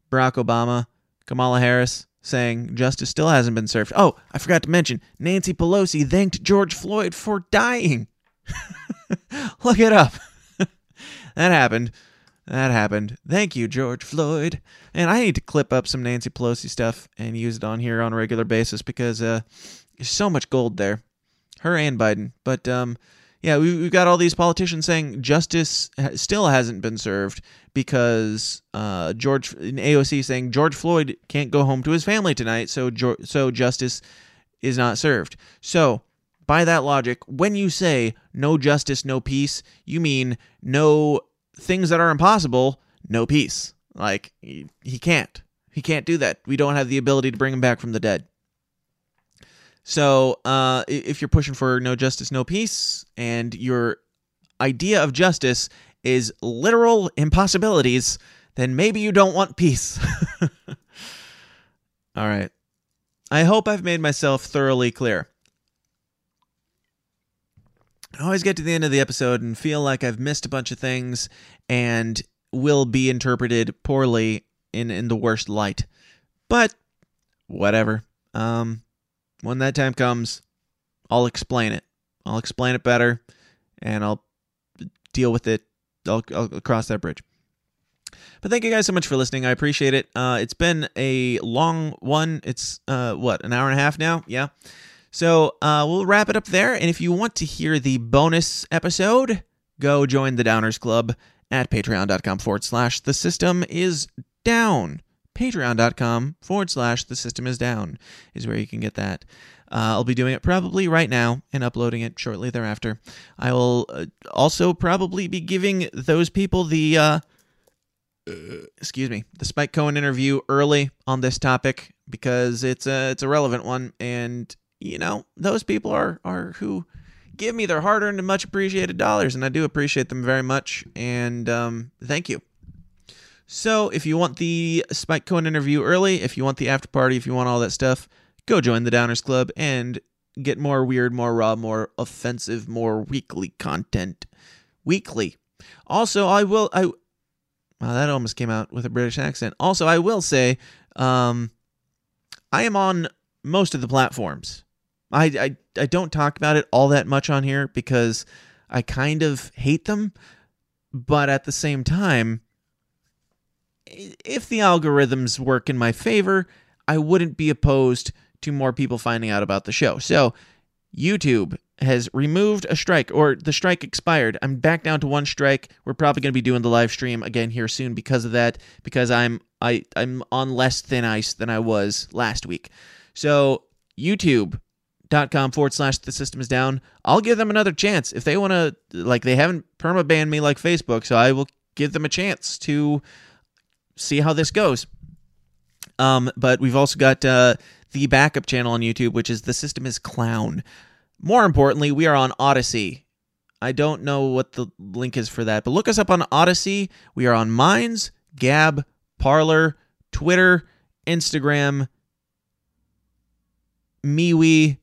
Barack Obama, Kamala Harris saying justice still hasn't been served. Oh, I forgot to mention, Nancy Pelosi thanked George Floyd for dying. Look it up. That happened. That happened. Thank you, George Floyd. And I need to clip up some Nancy Pelosi stuff and use it on here on a regular basis, because uh, there's so much gold there. Her and Biden. But um, yeah, we, we've got all these politicians saying justice still hasn't been served because uh, George in A O C saying George Floyd can't go home to his family tonight, so George, so justice is not served. So by that logic, when you say no justice, no peace, you mean no things that are impossible, no peace. Like, he, he can't. He can't do that. We don't have the ability to bring him back from the dead. So, uh, if you're pushing for no justice, no peace, and your idea of justice is literal impossibilities, then maybe you don't want peace. All right. I hope I've made myself thoroughly clear. I always get to the end of the episode and feel like I've missed a bunch of things and will be interpreted poorly in, in the worst light. But whatever. Um, when that time comes, I'll explain it. I'll explain it better, and I'll deal with it. I'll, I'll cross that bridge. But thank you guys so much for listening. I appreciate it. Uh, it's been a long one. It's, uh, what, an hour and a half now? Yeah. So uh, we'll wrap it up there. And if you want to hear the bonus episode, go join the Downers Club at patreon.com forward slash the system is down. Patreon.com forward slash the system is down is where you can get that. Uh, I'll be doing it probably right now and uploading it shortly thereafter. I will uh, also probably be giving those people the... Uh, Excuse me, the Spike Cohen interview early on this topic because it's a it's a relevant one, and you know those people are are who give me their hard earned and much appreciated dollars, and I do appreciate them very much, and um, thank you. So if you want the Spike Cohen interview early, if you want the after party, if you want all that stuff, go join the Downers Club and get more weird, more raw, more offensive, more weekly content. Weekly. Also, I will I. Wow, that almost came out with a British accent. Also, I will say, um, I am on most of the platforms. I, I I don't talk about it all that much on here because I kind of hate them. But at the same time, if the algorithms work in my favor, I wouldn't be opposed to more people finding out about the show. So YouTube has removed a strike, or the strike expired. I'm back down to one strike. We're probably going to be doing the live stream again here soon because of that, because I'm I, I'm on less thin ice than I was last week. So youtube.com forward slash the system is down. I'll give them another chance. If they want to, like, they haven't perma-banned me like Facebook, so I will give them a chance to see how this goes. Um, but we've also got uh, the backup channel on YouTube, which is The System is Clown. More importantly, we are on Odyssey. I don't know what the link is for that, but look us up on Odyssey. We are on Minds, Gab, Parler, Twitter, Instagram, MeWe,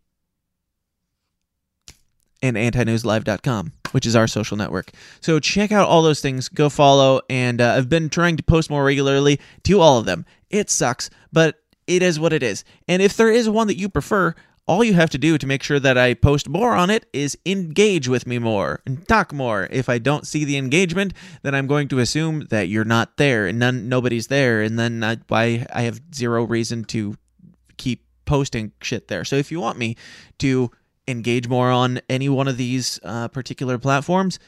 and antinewslive dot com, which is our social network. So check out all those things. Go follow, and uh, I've been trying to post more regularly to all of them. It sucks, but it is what it is. And if there is one that you prefer, all you have to do to make sure that I post more on it is engage with me more and talk more. If I don't see the engagement, then I'm going to assume that you're not there and none, nobody's there, and then I, I, I have zero reason to keep posting shit there. So if you want me to engage more on any one of these uh, particular platforms,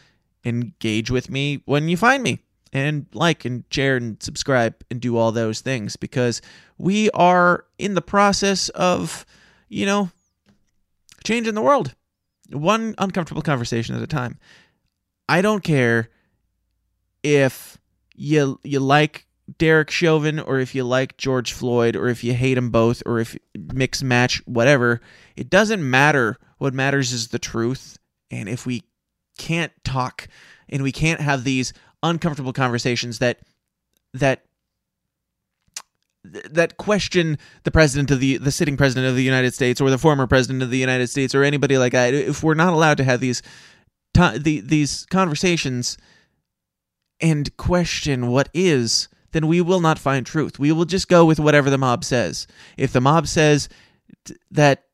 engage with me when you find me, and like and share and subscribe and do all those things, because we are in the process of... you know, change in the world. One uncomfortable conversation at a time. I don't care if you you like Derek Chauvin or if you like George Floyd or if you hate them both or if mix match, whatever. It doesn't matter. What matters is the truth. And if we can't talk and we can't have these uncomfortable conversations that that that question the president of the the sitting president of the United States or the former president of the United States or anybody like that, if we're not allowed to have these the, these conversations and question what is, then we will not find truth. We will just go with whatever the mob says. If the mob says that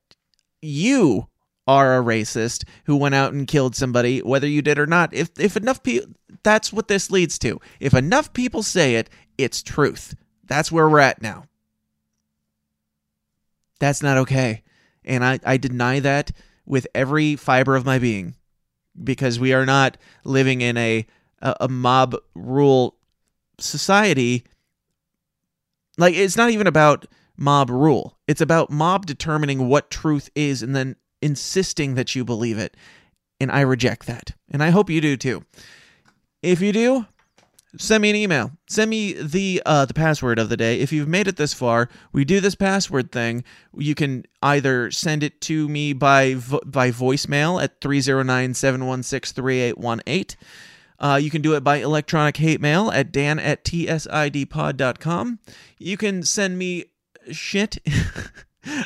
you are a racist who went out and killed somebody, whether you did or not, if if enough people, that's what this leads to. If enough people say it, it's truth. That's where we're at now. That's not okay. And I, I deny that with every fiber of my being, because we are not living in a, a, a mob rule society. Like, it's not even about mob rule. It's about mob determining what truth is and then insisting that you believe it. And I reject that. And I hope you do too. If you do, send me an email. Send me the uh, the password of the day. If you've made it this far, we do this password thing. You can either send it to me by vo- by voicemail at three oh nine, seven one six, three eight one eight. Uh, you can do it by electronic hate mail at dan at tsidpod dot com. You can send me shit.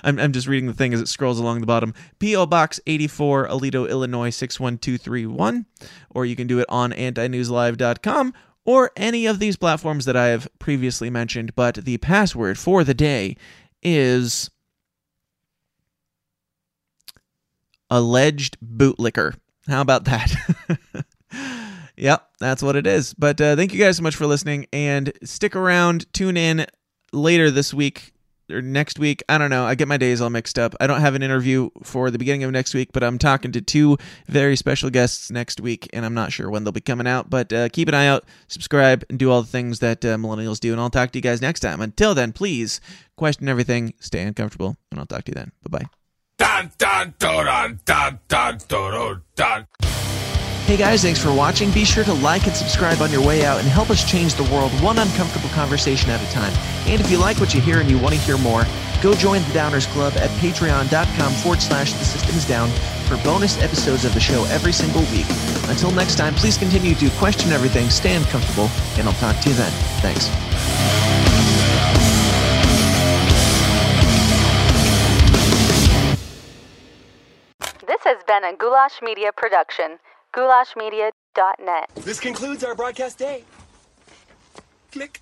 I'm I'm just reading the thing as it scrolls along the bottom. P O. Box eighty-four, Alito, Illinois, six one two three one. Or you can do it on antinewslive dot com. Or any of these platforms that I have previously mentioned, but the password for the day is alleged bootlicker. How about that? Yep, that's what it is. But uh, thank you guys so much for listening, and stick around. Tune in later this week or next week. I don't know. I get my days all mixed up. I don't have an interview for the beginning of next week, but I'm talking to two very special guests next week, and I'm not sure when they'll be coming out. But uh, keep an eye out, subscribe, and do all the things that uh, millennials do, and I'll talk to you guys next time. Until then, please question everything, stay uncomfortable, and I'll talk to you then. Bye-bye. Dun, dun, dun, dun, dun, dun, dun, dun. Hey guys, thanks for watching. Be sure to like and subscribe on your way out and help us change the world one uncomfortable conversation at a time. And if you like what you hear and you want to hear more, go join the Downers Club at patreon.com forward slash the systems down for bonus episodes of the show every single week. Until next time, please continue to question everything, stay uncomfortable, and I'll talk to you then. Thanks. This has been a Goulash Media production. goulash media dot net. This concludes our broadcast day. Click.